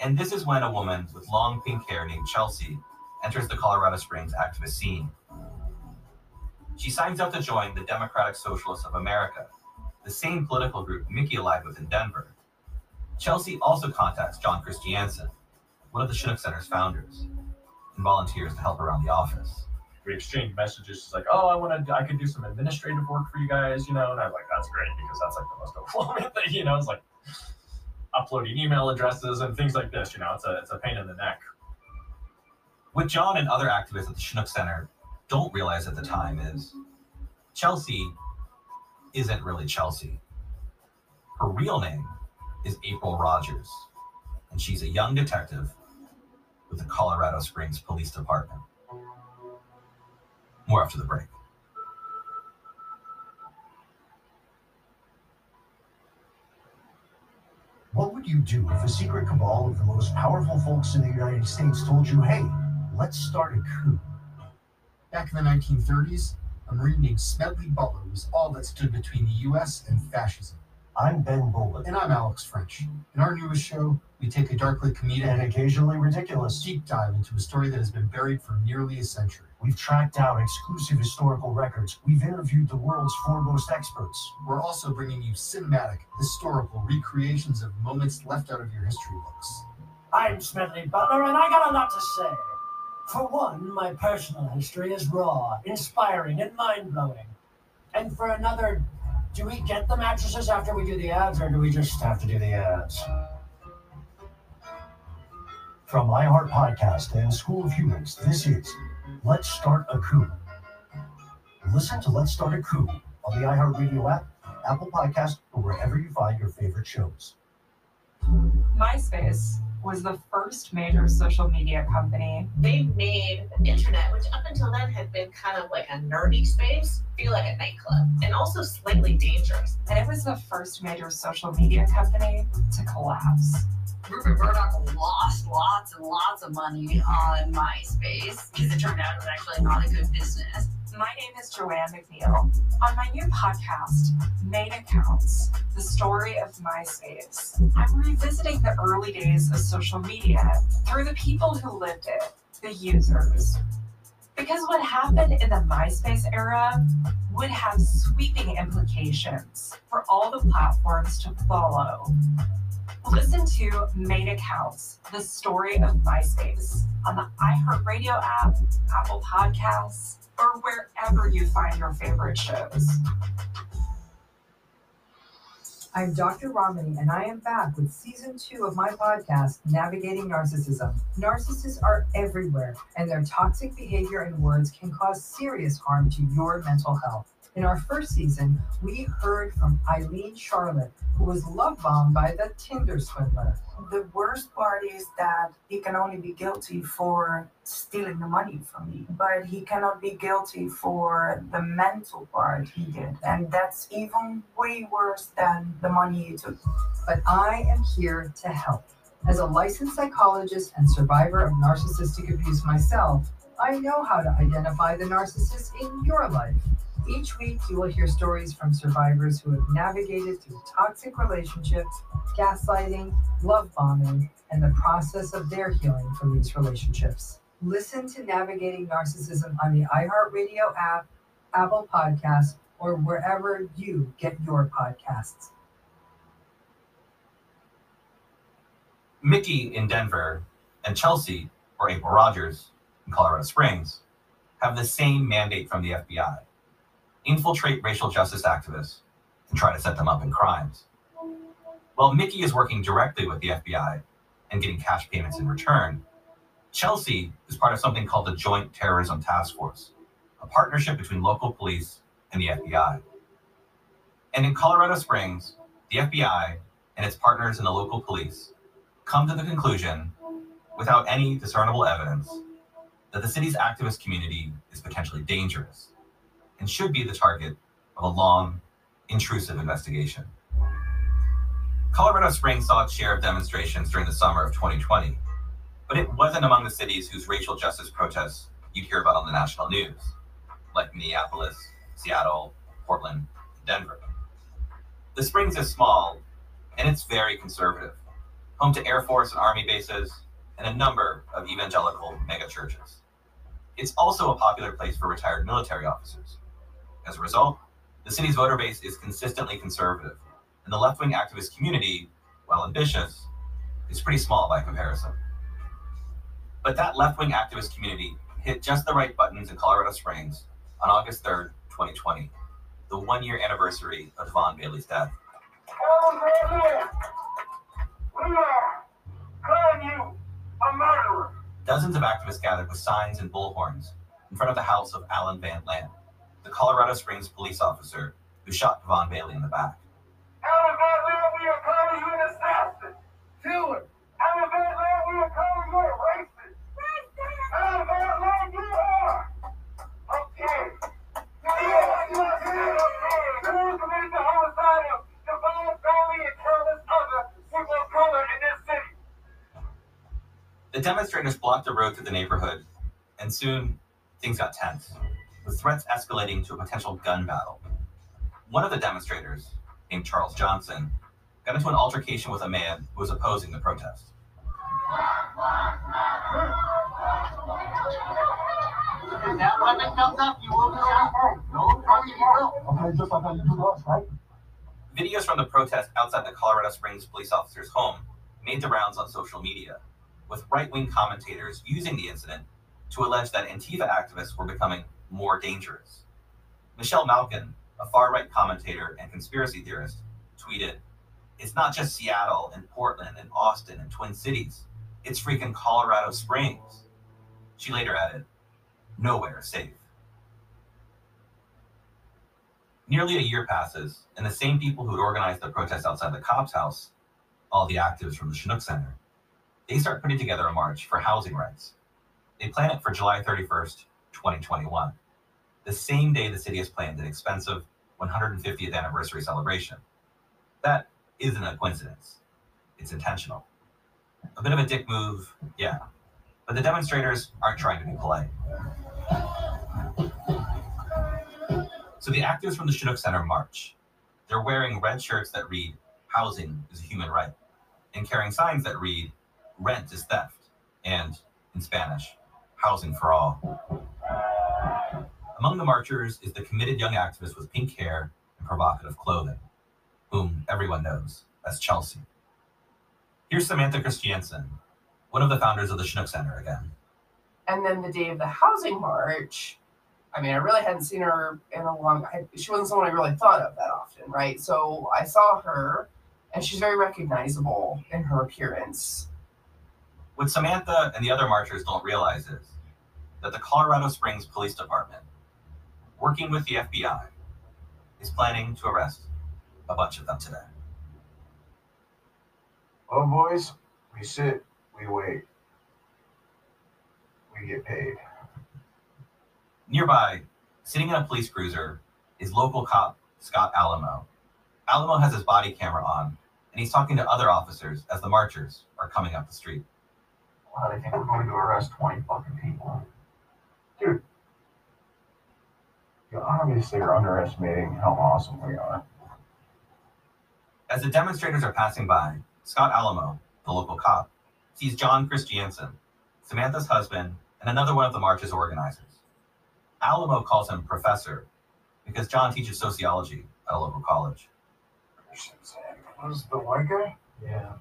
And this is when a woman with long pink hair named Chelsea enters the Colorado Springs activist scene. She signs up to join the Democratic Socialists of America, the same political group Mickey allied with in Denver. Chelsea also contacts John Christiansen, one of the Chinook Center's founders, and volunteers to help around the office. We exchanged messages. She's like, oh, I want to, I could do some administrative work for you guys, you know? And I was like, that's great, because that's like the most overwhelming thing, you know? It's like, uploading email addresses and things like this. You know, it's a, it's a pain in the neck. What John and other activists at the Chinook Center don't realize at the time is Chelsea isn't really Chelsea. Her real name is April Rogers, and she's a young detective with the Colorado Springs Police Department. More after the break. What would you do if a secret cabal of the most powerful folks in the United States told you, hey, let's start a coup? Back in the nineteen thirties, a Marine named Smedley Butler was all that stood between the U S and fascism. I'm Ben Boland. And I'm Alex French. In our newest show, we take a darkly comedic and occasionally ridiculous deep dive into a story that has been buried for nearly a century. We've tracked down exclusive historical records. We've interviewed the world's foremost experts. We're also bringing you cinematic, historical recreations of moments left out of your history books. I'm Smedley Butler, and I got a lot to say. For one, my personal history is raw, inspiring, and mind-blowing. And for another, do we get the mattresses after we do the ads, or do we just have to do the ads? From iHeart Podcast and School of Humans, this is Let's Start a Coup. Listen to Let's Start a Coup on the iHeartRadio app, Apple Podcast, or wherever you find your favorite shows. MySpace was the first major social media company. They made the internet, which up until then had been kind of like a nerdy space, feel like a nightclub and also slightly dangerous. And it was the first major social media company to collapse. Rupert Murdoch lost lots and lots of money on MySpace because it turned out it was actually not a good business. My name is Joanne McNeil. On my new podcast, Main Accounts, the story of MySpace, I'm revisiting the early days of social media through the people who lived it, the users. Because what happened in the MySpace era would have sweeping implications for all the platforms to follow. Listen to Main Accounts, the story of MySpace, on the iHeartRadio app, Apple Podcasts, or wherever you find your favorite shows. I'm Doctor Ramani, and I am back with season two of my podcast, Navigating Narcissism. Narcissists are everywhere, and their toxic behavior and words can cause serious harm to your mental health. In our first season, we heard from Eileen Charlotte, who was love bombed by the Tinder swindler. The worst part is that he can only be guilty for stealing the money from me, but he cannot be guilty for the mental part he did. And that's even way worse than the money he took. But I am here to help. As a licensed psychologist and survivor of narcissistic abuse myself, I know how to identify the narcissist in your life. Each week, you will hear stories from survivors who have navigated through toxic relationships, gaslighting, love bombing, and the process of their healing from these relationships. Listen to Navigating Narcissism on the iHeartRadio app, Apple Podcasts, or wherever you get your podcasts. Mickey in Denver and Chelsea, or April Rogers, in Colorado Springs, have the same mandate from the F B I. Infiltrate racial justice activists and try to set them up in crimes. While Mickey is working directly with the F B I and getting cash payments in return, Chelsea is part of something called the Joint Terrorism Task Force, a partnership between local police and the F B I. And in Colorado Springs, the F B I and its partners in the local police come to the conclusion, without any discernible evidence, that the city's activist community is potentially dangerous and should be the target of a long, intrusive investigation. Colorado Springs saw its share of demonstrations during the summer of twenty twenty, but it wasn't among the cities whose racial justice protests you'd hear about on the national news, like Minneapolis, Seattle, Portland, and Denver. The Springs is small, and it's very conservative, home to Air Force and Army bases, and a number of evangelical megachurches. It's also a popular place for retired military officers. As a result, the city's voter base is consistently conservative, and the left-wing activist community, while ambitious, is pretty small by comparison. But that left-wing activist community hit just the right buttons in Colorado Springs on August third, twenty twenty, the one-year anniversary of Devon Bailey's death. Oh, Dozens of activists gathered with signs and bullhorns in front of the house of Alan Van Lamb, the Colorado Springs police officer who shot Devon Bailey in the back. Alan Van Lamb, we are calling you an assassin, killer. Alan Van Lamb, we are calling you a racist. Alan Van Lamb, you are a kid. You are kid. You committed the homicide of Devon Bailey and countless other people of color in this city. The demonstrators blocked the road through the neighborhood, and soon things got tense, with threats escalating to a potential gun battle. One of the demonstrators, named Charles Johnson, got into an altercation with a man who was opposing the protest. If that weapon comes up, you will be on home. No, no, you won't. Right? Videos from the protest outside the Colorado Springs police officer's home made the rounds on social media, with right-wing commentators using the incident to allege that Antifa activists were becoming more dangerous. Michelle Malkin, a far-right commentator and conspiracy theorist, tweeted, "It's not just Seattle and Portland and Austin and Twin Cities. It's freaking Colorado Springs." She later added, "Nowhere is safe." Nearly a year passes, and the same people who'd organized the protest outside the cops' house, all the activists from the Chinook Center, they start putting together a march for housing rights. They plan it for July thirty-first, twenty twenty-one, the same day the city has planned an expensive one hundred fiftieth anniversary celebration. That isn't a coincidence. It's intentional. A bit of a dick move, yeah, but the demonstrators aren't trying to be polite. So the actors from the Chinook Center march. They're wearing red shirts that read, "Housing is a human right," and carrying signs that read, "Rent is theft," and, in Spanish, "Housing for all." Among the marchers is the committed young activist with pink hair and provocative clothing, whom everyone knows as Chelsea. Here's Samantha Christiansen, one of the founders of the Chinook Center again. And then the day of the housing march, I mean, I really hadn't seen her in a long time. She wasn't someone I really thought of that often, right? So I saw her, and she's very recognizable in her appearance. What Samantha and the other marchers don't realize is that the Colorado Springs Police Department, working with the F B I, is planning to arrest a bunch of them today. Oh, boys, we sit, we wait, we get paid. Nearby, sitting in a police cruiser, is local cop Scott Allamo. Allamo has his body camera on, and he's talking to other officers as the marchers are coming up the street. Well, I think we're going to arrest twenty fucking people. Dude. You obviously are underestimating how awesome we are. As the demonstrators are passing by, Scott Allamo, the local cop, sees John Christiansen, Samantha's husband, and another one of the march's organizers. Allamo calls him Professor because John teaches sociology at a local college. Christiansen was the white guy? Yeah.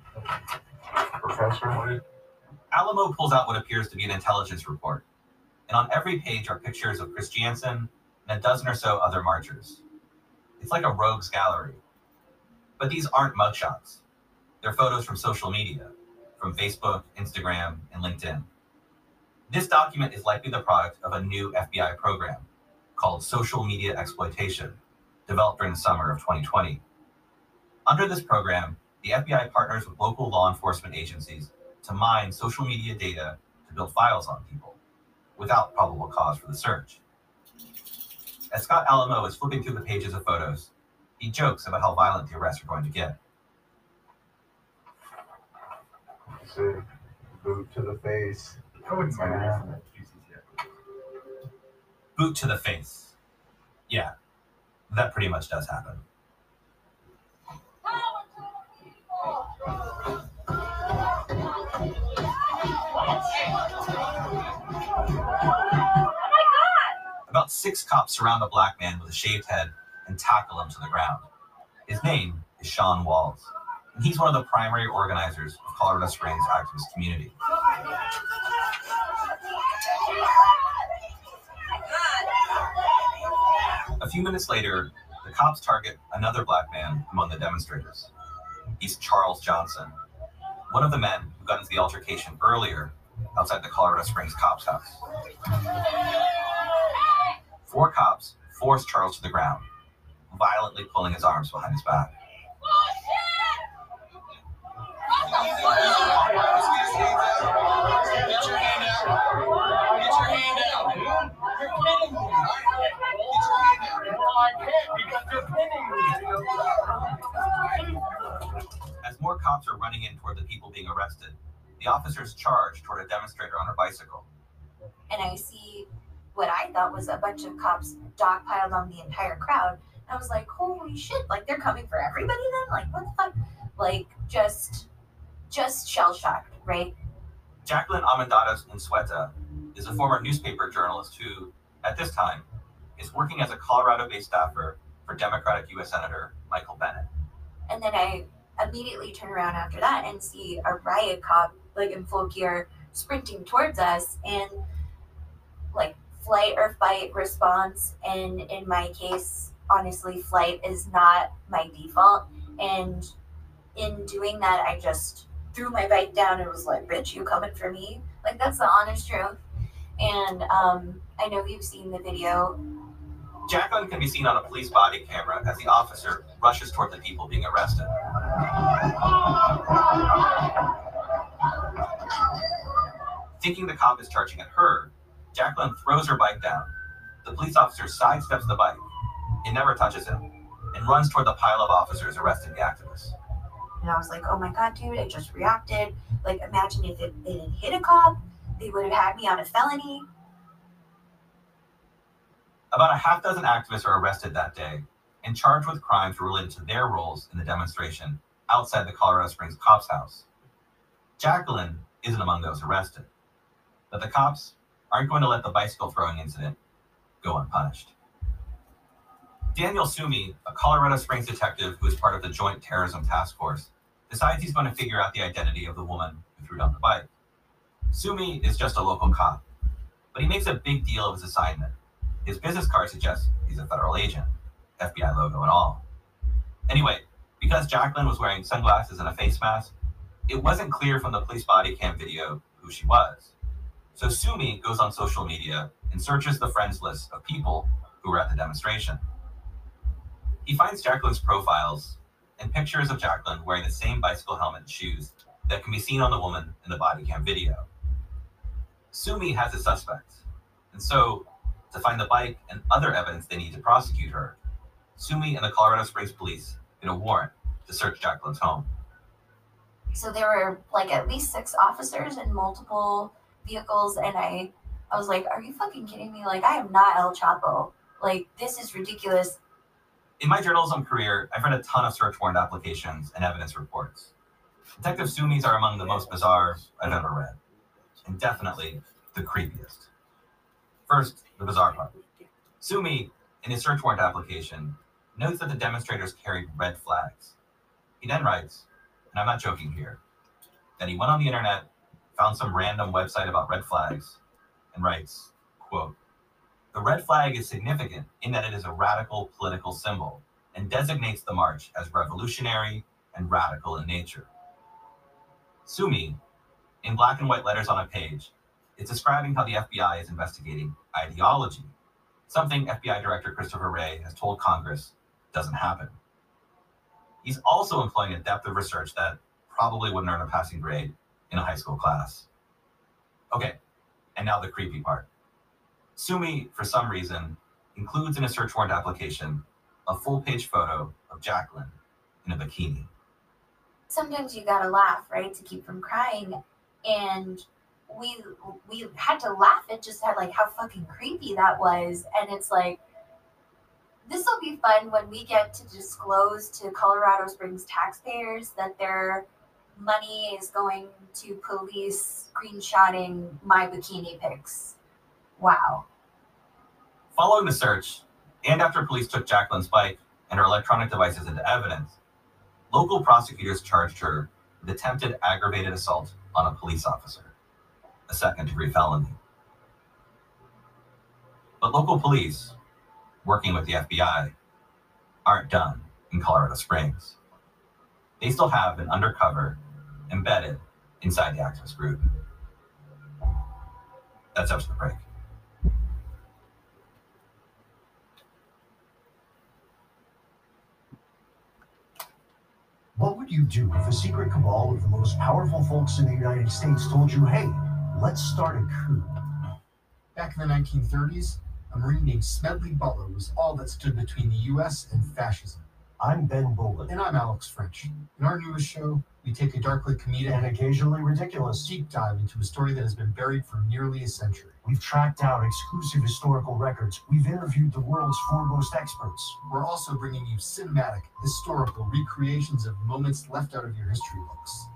Professor, what is... Allamo pulls out what appears to be an intelligence report, and on every page are pictures of Christiansen and a dozen or so other marchers. It's like a rogues gallery. But these aren't mugshots. They're photos from social media, from Facebook, Instagram, and LinkedIn. This document is likely the product of a new F B I program called Social Media Exploitation, developed during the summer of twenty twenty. Under this program, the F B I partners with local law enforcement agencies to mine social media data to build files on people without probable cause for the search. As Scott Allamo is flipping through the pages of photos, he jokes about how violent the arrests are going to get. It's a boot to the face. Oh, it's man. Boot to the face. Yeah, that pretty much does happen. About six cops surround a black man with a shaved head and tackle him to the ground. His name is Sean Walls, and he's one of the primary organizers of Colorado Springs activist community. A few minutes later, the cops target another black man among the demonstrators. He's Charles Johnson, one of the men who got into the altercation earlier outside the Colorado Springs cop's house. Four cops forced Charles to the ground, violently pulling his arms behind his back. As more cops are running in toward the people being arrested, the officers charge toward a demonstrator on her bicycle. And I see what I thought was a bunch of cops dogpiled on the entire crowd. And I was like, holy shit, like they're coming for everybody then? Like, what the fuck? Like, just, just shell-shocked, right? Jacqueline Amendadas Unzueta is a former newspaper journalist who, at this time, is working as a Colorado-based staffer for Democratic U S Senator Michael Bennett. And then I immediately turn around after that and see a riot cop, like in full gear, sprinting towards us, and like flight or fight response. And in my case, honestly, flight is not my default. And in doing that, I just threw my bike down and was like, bitch, you coming for me? Like, that's the honest truth. And um, I know you've seen the video. Jacqueline can be seen on a police body camera as the officer rushes toward the people being arrested. Thinking the cop is charging at her, Jacqueline throws her bike down. The police officer sidesteps the bike, it never touches him, and runs toward the pile of officers arresting the activists. And I was like, oh my God, dude, I just reacted. Like, imagine if it, they didn't hit a cop, they would have had me on a felony. About a half dozen activists are arrested that day and charged with crimes related to their roles in the demonstration outside the Colorado Springs cop's house. Jacqueline isn't among those arrested, but the cops aren't going to let the bicycle throwing incident go unpunished. Daniel Sumi, a Colorado Springs detective who is part of the Joint Terrorism Task Force, decides he's going to figure out the identity of the woman who threw down the bike. Sumi is just a local cop, but he makes a big deal of his assignment. His business card suggests he's a federal agent, F B I logo and all. Anyway, because Jacqueline was wearing sunglasses and a face mask, it wasn't clear from the police body cam video who she was. So Sumi goes on social media and searches the friends list of people who were at the demonstration. He finds Jacqueline's profiles and pictures of Jacqueline wearing the same bicycle helmet and shoes that can be seen on the woman in the body cam video. Sumi has a suspect, and so to find the bike and other evidence they need to prosecute her, Sumi and the Colorado Springs police get a warrant to search Jacqueline's home. So there were like at least six officers in multiple vehicles, and I, I was like, are you fucking kidding me? Like, I am not El Chapo. Like, this is ridiculous. In my journalism career, I've read a ton of search warrant applications and evidence reports. Detective Sumi's are among the most bizarre I've ever read, and definitely the creepiest. First, the bizarre part. Sumi, in his search warrant application, notes that the demonstrators carried red flags. He then writes, and I'm not joking here, that he went on the internet, found some random website about red flags, and writes, quote, "The red flag is significant in that it is a radical political symbol and designates the march as revolutionary and radical in nature." Sumi, in black and white letters on a page, is describing how the F B I is investigating ideology, something F B I Director Christopher Wray has told Congress doesn't happen. He's also employing a depth of research that probably wouldn't earn a passing grade in a high school class. Okay, and now the creepy part. Sumi, for some reason, includes in a search warrant application a full-page photo of Jacqueline in a bikini. Sometimes you gotta laugh, right, to keep from crying. And we we had to laugh at just how, like, how fucking creepy that was. And it's like, this will be fun when we get to disclose to Colorado Springs taxpayers that their money is going to police screenshotting my bikini pics. Wow. Following the search, and after police took Jacqueline's bike and her electronic devices into evidence, local prosecutors charged her with attempted aggravated assault on a police officer, a second-degree felony. But local police, working with the F B I, aren't done in Colorado Springs. They still have an undercover embedded inside the activist group. That's after the break. What would you do if a secret cabal of the most powerful folks in the United States told you, hey, let's start a coup? Back in the nineteen thirties, a Marine named Smedley Butler was all that stood between the U S and fascism. I'm Ben Boland. And I'm Alex French. In our newest show, we take a darkly comedic and occasionally ridiculous deep dive into a story that has been buried for nearly a century. We've tracked down exclusive historical records. We've interviewed the world's foremost experts. We're also bringing you cinematic, historical recreations of moments left out of your history books.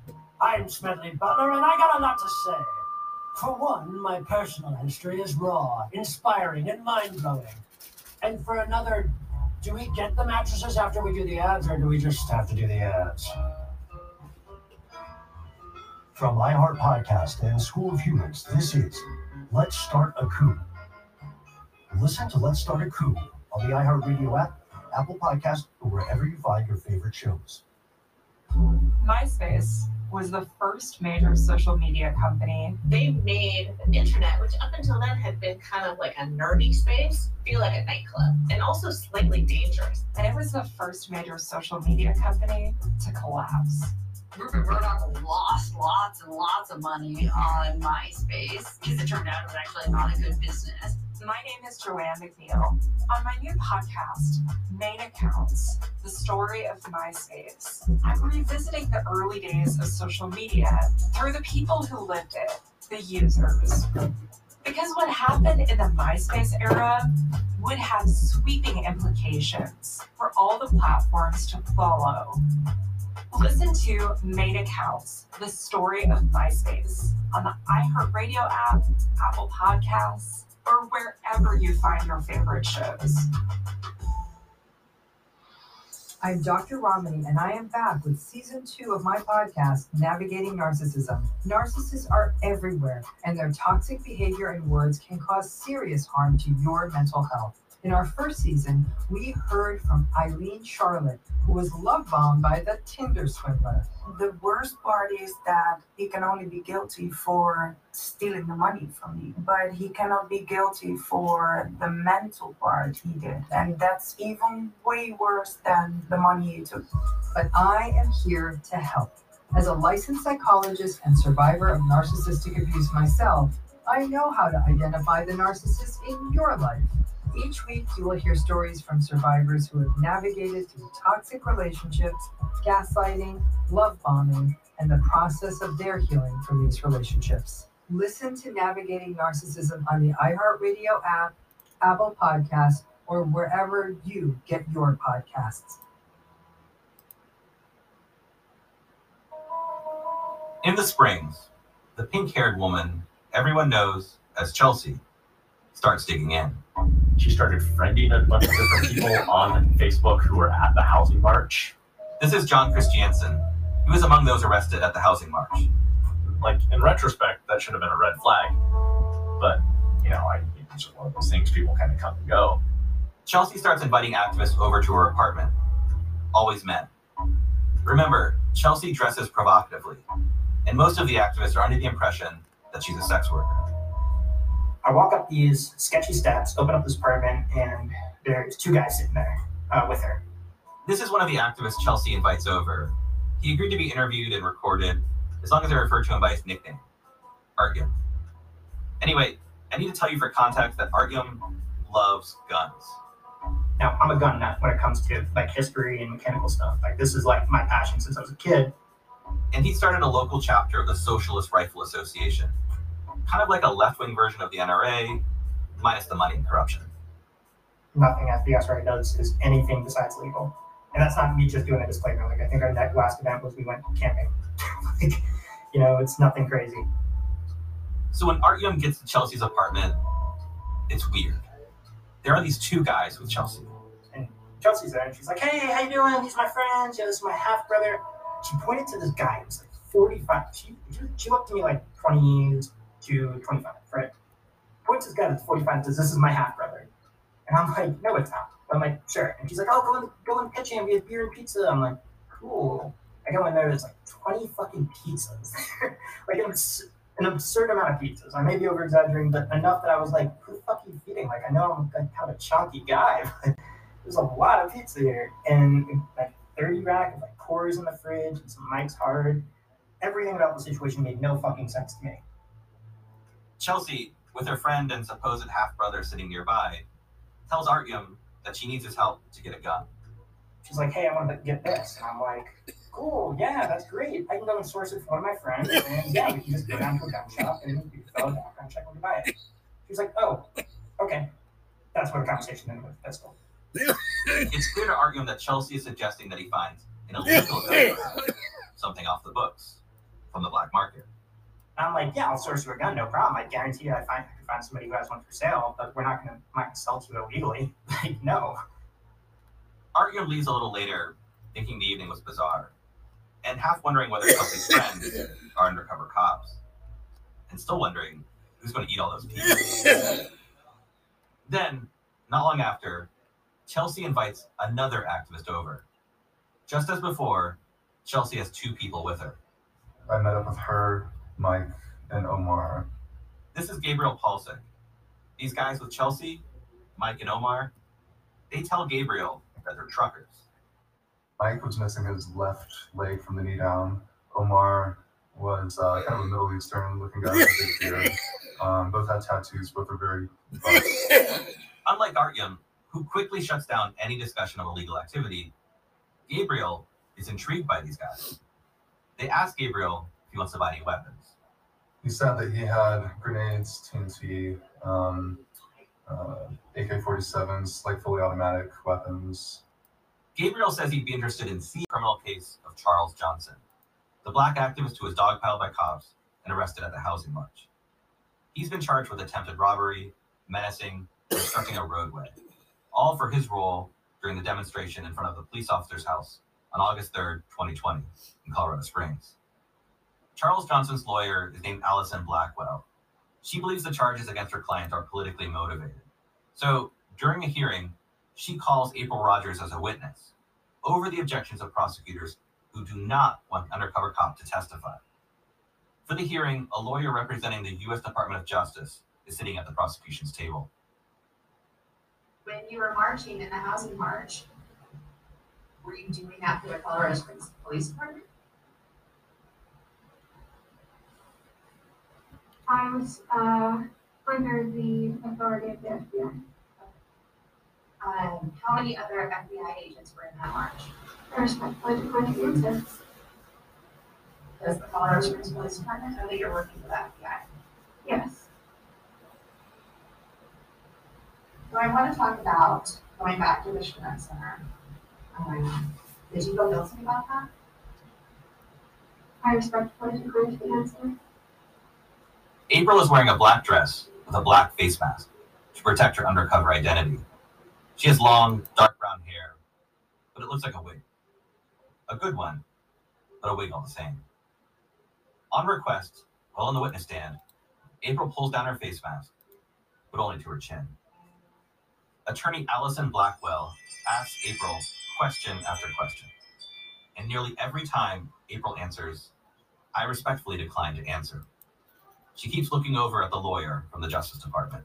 I'm Smedley Butler, and I got a lot to say. For one, my personal history is raw, inspiring, and mind-blowing. And for another, do we get the mattresses after we do the ads, or do we just have to do the ads? From iHeart Podcast and School of Humans, this is Let's Start a Coup. Listen to Let's Start a Coup on the iHeartRadio app, Apple Podcast, or wherever you find your favorite shows. MySpace was the first major social media company. They made the internet, which up until then had been kind of like a nerdy space, feel like a nightclub and also slightly dangerous. And it was the first major social media company to collapse. Rupert Murdoch lost lots and lots of money on MySpace because it turned out it was actually not a good business. My name is Joanne McNeil. On my new podcast, Main Accounts, The Story of MySpace, I'm revisiting the early days of social media through the people who lived it, the users. Because what happened in the MySpace era would have sweeping implications for all the platforms to follow. Listen to Main Accounts, The Story of MySpace on the iHeartRadio app, Apple Podcasts, or wherever you find your favorite shows. I'm Doctor Ramani, and I am back with season two of my podcast, Navigating Narcissism. Narcissists are everywhere, and their toxic behavior and words can cause serious harm to your mental health. In our first season, we heard from Eileen Charlotte, who was love-bombed by the Tinder swindler. The worst part is that he can only be guilty for stealing the money from me, but he cannot be guilty for the mental part he did. And that's even way worse than the money he took. But I am here to help. As a licensed psychologist and survivor of narcissistic abuse myself, I know how to identify the narcissist in your life. Each week, you will hear stories from survivors who have navigated through toxic relationships, gaslighting, love bombing, and the process of their healing from these relationships. Listen to Navigating Narcissism on the iHeartRadio app, Apple Podcasts, or wherever you get your podcasts. In the spring, the pink-haired woman everyone knows as Chelsea starts digging in. She started friending a bunch of different people on Facebook who were at the housing march. This is John Christiansen. He was among those arrested at the housing march. Like, in retrospect, that should have been a red flag. But, you know, I think it's just one of those things, people kind of come and go. Chelsea starts inviting activists over to her apartment. Always men. Remember, Chelsea dresses provocatively, and most of the activists are under the impression that she's a sex worker. I walk up these sketchy steps, open up this apartment, and there's two guys sitting there uh, with her. This is one of the activists Chelsea invites over. He agreed to be interviewed and recorded, as long as I refer to him by his nickname, Artyom. Anyway, I need to tell you for context that Artyom loves guns. Now, I'm a gun nut when it comes to, like, history and mechanical stuff. Like, this is, like, my passion since I was a kid. And he started a local chapter of the Socialist Rifle Association. Kind of like a left-wing version of the N R A, minus the money and corruption. Nothing F B S R does is anything besides legal. And that's not me just doing a disclaimer. Like, I think our last event was we went camping. Like, you know, it's nothing crazy. So when Artyom gets to Chelsea's apartment, it's weird. There are these two guys with Chelsea. And Chelsea's there, and she's like, hey, how you doing? He's my friend. Yeah, this is my half-brother. She pointed to this guy. He was like forty-five. She, she looked to me like twenty to twenty-five, right? Points this guy that's forty-five and says, this is my half-brother. And I'm like, no, it's not. But I'm like, sure. And she's like, oh, go in, go in the kitchen and we have beer and pizza. I'm like, cool. I go in there, there's like twenty fucking pizzas there. Like, it was, an absurd amount of pizzas. I may be over exaggerating, but enough that I was like, who the fuck are you feeding? Like, I know I'm like, kind of a chunky guy, but there's a lot of pizza here. And like thirty rack of like Coors in the fridge and some Mike's Hard. Everything about the situation made no fucking sense to me. Chelsea, with her friend and supposed half-brother sitting nearby, tells Artyom that she needs his help to get a gun. She's like, hey, I want to get this. And I'm like, cool, yeah, that's great. I can go and source it from one of my friends, and yeah, we can just go down to a gun shop and do a background check when we buy it. She's like, oh, okay. That's where the conversation ended with. That's cool. It's clear to Artyom that Chelsea is suggesting that he finds an illegal gun, something off the books, from the black market. And I'm like, yeah, I'll source you a gun, no problem. I guarantee you I find I can find somebody who has one for sale, but we're not going to not sell to you illegally. Like, no. Artyom leaves a little later, thinking the evening was bizarre, and half wondering whether Chelsea's friends are undercover cops, and still wondering who's going to eat all those people. Then, not long after, Chelsea invites another activist over. Just as before, Chelsea has two people with her. I met up with her, Mike, and Omar. This is Gabriel Palsik. These guys with Chelsea, Mike, and Omar, they tell Gabriel that they're truckers. Mike was missing his left leg from the knee down. Omar was uh, kind of a Middle Eastern-looking guy with big beard. Um, both had tattoos, both were very buff. Unlike Artyom, who quickly shuts down any discussion of illegal activity, Gabriel is intrigued by these guys. They ask Gabriel if he wants to buy any weapons. He said that he had grenades, T N T, um, uh, A K forty-sevens, like fully automatic weapons. Gabriel says he'd be interested in seeing the criminal case of Charles Johnson, the black activist who was dogpiled by cops and arrested at the housing march. He's been charged with attempted robbery, menacing, and obstructing a roadway, all for his role during the demonstration in front of the police officer's house on August third, twenty twenty, in Colorado Springs. Charles Johnson's lawyer is named Allison Blackwell. She believes the charges against her client are politically motivated. So during a hearing, she calls April Rogers as a witness over the objections of prosecutors who do not want an undercover cop to testify. For the hearing, a lawyer representing the U S Department of Justice is sitting at the prosecution's table. When you were marching in the housing march, were you doing that for the Colorado Springs Police Department? I was uh, under the authority of the F B I. Um, how many other F B I agents were in that march? There's my political agents. Does the Colorado Springs Police Department know that you're working for the F B I? Yes. So I want to talk about going back to the Chinook Center. Um, did you go build something about that? I respect political agents. April is wearing a black dress with a black face mask to protect her undercover identity. She has long, dark brown hair, but it looks like a wig. A good one, but a wig all the same. On request, while on the witness stand, April pulls down her face mask, but only to her chin. Attorney Allison Blackwell asks April question after question, and nearly every time April answers, I respectfully decline to answer. She keeps looking over at the lawyer from the Justice Department.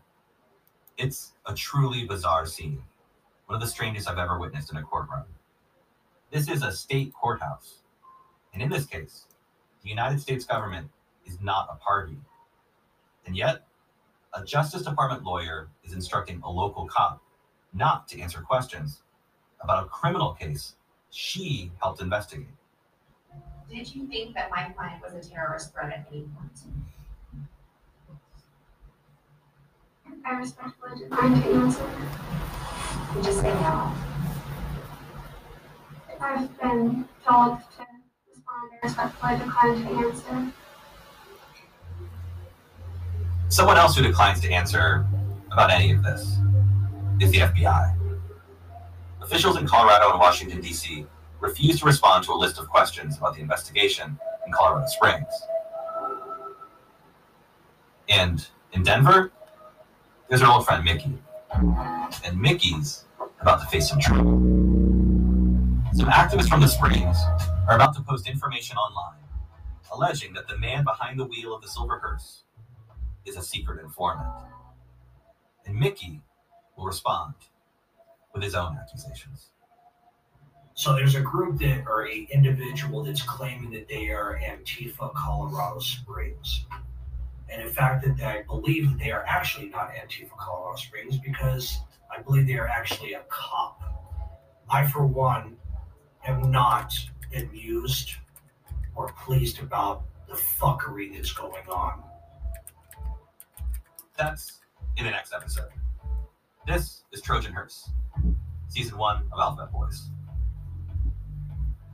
It's a truly bizarre scene. One of the strangest I've ever witnessed in a courtroom. This is a state courthouse. And in this case, the United States government is not a party. And yet, a Justice Department lawyer is instructing a local cop not to answer questions about a criminal case she helped investigate. Did you think that my client was a terrorist threat at any point? I respectfully decline to answer. You just say no. I've been told to respond. I respectfully decline to answer. Someone else who declines to answer about any of this is the F B I. Officials in Colorado and Washington, D C refuse to respond to a list of questions about the investigation in Colorado Springs. And in Denver, there's our old friend Mickey. And Mickey's about to face some trouble. Some activists from the Springs are about to post information online alleging that the man behind the wheel of the silver hearse is a secret informant. And Mickey will respond with his own accusations. So there's a group that, or a individual that's claiming that they are Antifa Colorado Springs. And in fact, that I believe that they are actually not Antifa Colorado Springs, because I believe they are actually a cop. I, for one, am not amused or pleased about the fuckery that's going on. That's in the next episode. This is Trojan Hearse, season one of Alphabet Boys.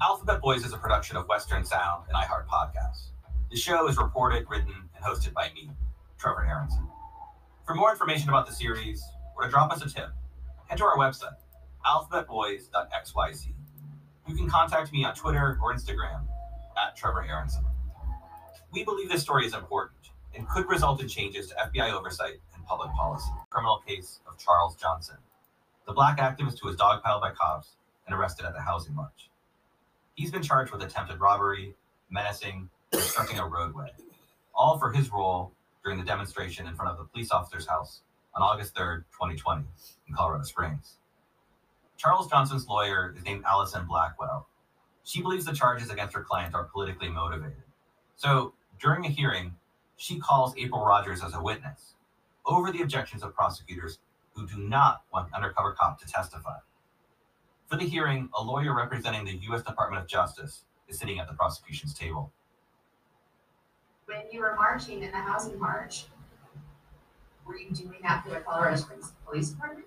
Alphabet Boys is a production of Western Sound and iHeart Podcasts. The show is reported, written, and hosted by me, Trevor Aronson. For more information about the series, or to drop us a tip, head to our website, alphabet boys dot x y z. You can contact me on Twitter or Instagram, at Trevor Aronson. We believe this story is important and could result in changes to F B I oversight and public policy. Criminal case of Charles Johnson, the black activist who was dogpiled by cops and arrested at the housing march. He's been charged with attempted robbery, menacing, and obstructing a roadway, all for his role during the demonstration in front of the police officer's house on August third, twenty twenty, in Colorado Springs. Charles Johnson's lawyer is named Allison Blackwell. She believes the charges against her client are politically motivated. So during a hearing, she calls April Rogers as a witness over the objections of prosecutors who do not want an undercover cop to testify. For the hearing, a lawyer representing the U S Department of Justice is sitting at the prosecution's table. When you were marching in the housing march, were you doing that for the Colorado Springs Police Department?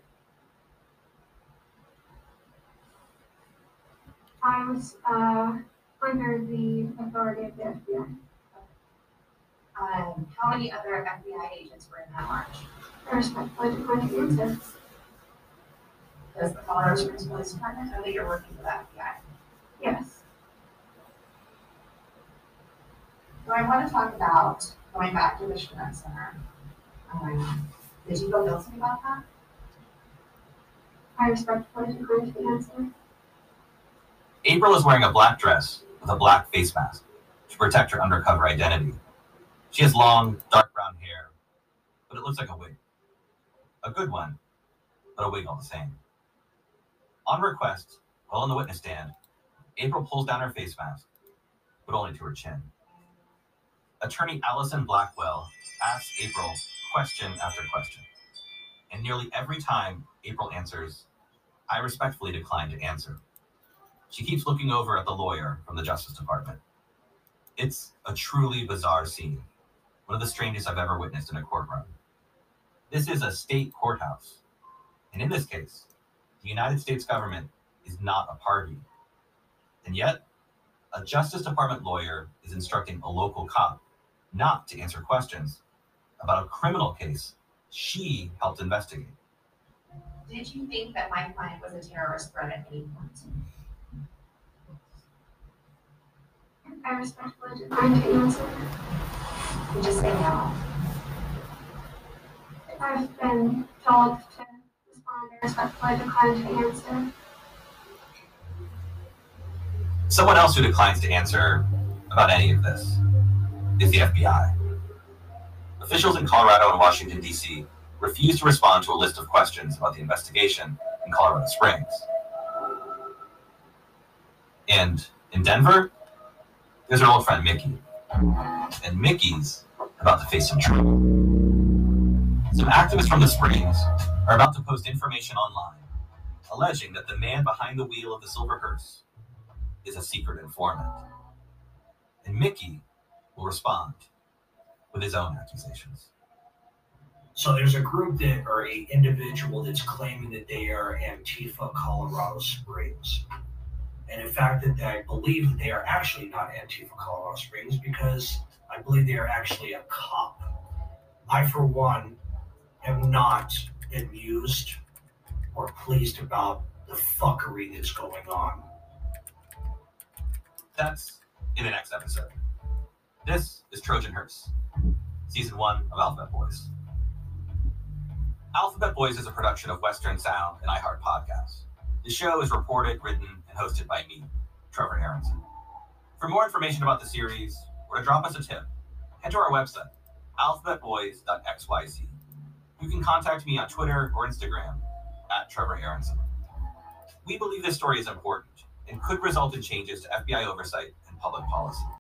I was uh, under the authority of the F B I. Um, how many other F B I agents were in that march? There's my political agents. Does the Colorado Springs Police Department know that you're working for the F B I? Yes. So I want to talk about going back to the Chinook Center. Um, did you go guilty about that? I respectfully agree to the answer. April is wearing a black dress with a black face mask to protect her undercover identity. She has long, dark brown hair, but it looks like a wig. A good one, but a wig all the same. On request, while on the witness stand, April pulls down her face mask, but only to her chin. Attorney Allison Blackwell asks April question after question, and nearly every time April answers, "I respectfully decline to answer." She keeps looking over at the lawyer from the Justice Department. It's a truly bizarre scene, one of the strangest I've ever witnessed in a courtroom. This is a state courthouse, and in this case, the United States government is not a party. And yet, a Justice Department lawyer is instructing a local cop not to answer questions about a criminal case she helped investigate. Did you think that my client was a terrorist threat at any point? I respectfully decline to answer. You just say no. I've been told to respond. I respectfully decline to answer. Someone else who declines to answer about any of this is the F B I. Officials in Colorado and Washington, D C refuse to respond to a list of questions about the investigation in Colorado Springs. And in Denver, there's our old friend Mickey. And Mickey's about to face some trouble. Some activists from the Springs are about to post information online, alleging that the man behind the wheel of the silver hearse is a secret informant. And Mickey will respond with his own accusations. So there's a group that, or a individual that's claiming that they are Antifa Colorado Springs. And in fact, that I believe that they are actually not Antifa Colorado Springs, because I believe they are actually a cop. I, for one, am not amused or pleased about the fuckery that's going on. That's in the next episode. This is Trojan Hearse, season one of Alphabet Boys. Alphabet Boys is a production of Western Sound and iHeart Podcasts. The show is reported, written, and hosted by me, Trevor Aronson. For more information about the series, or to drop us a tip, head to our website, alphabet boys dot x y z. You can contact me on Twitter or Instagram at Trevor Aronson. We believe this story is important and could result in changes to F B I oversight and public policy.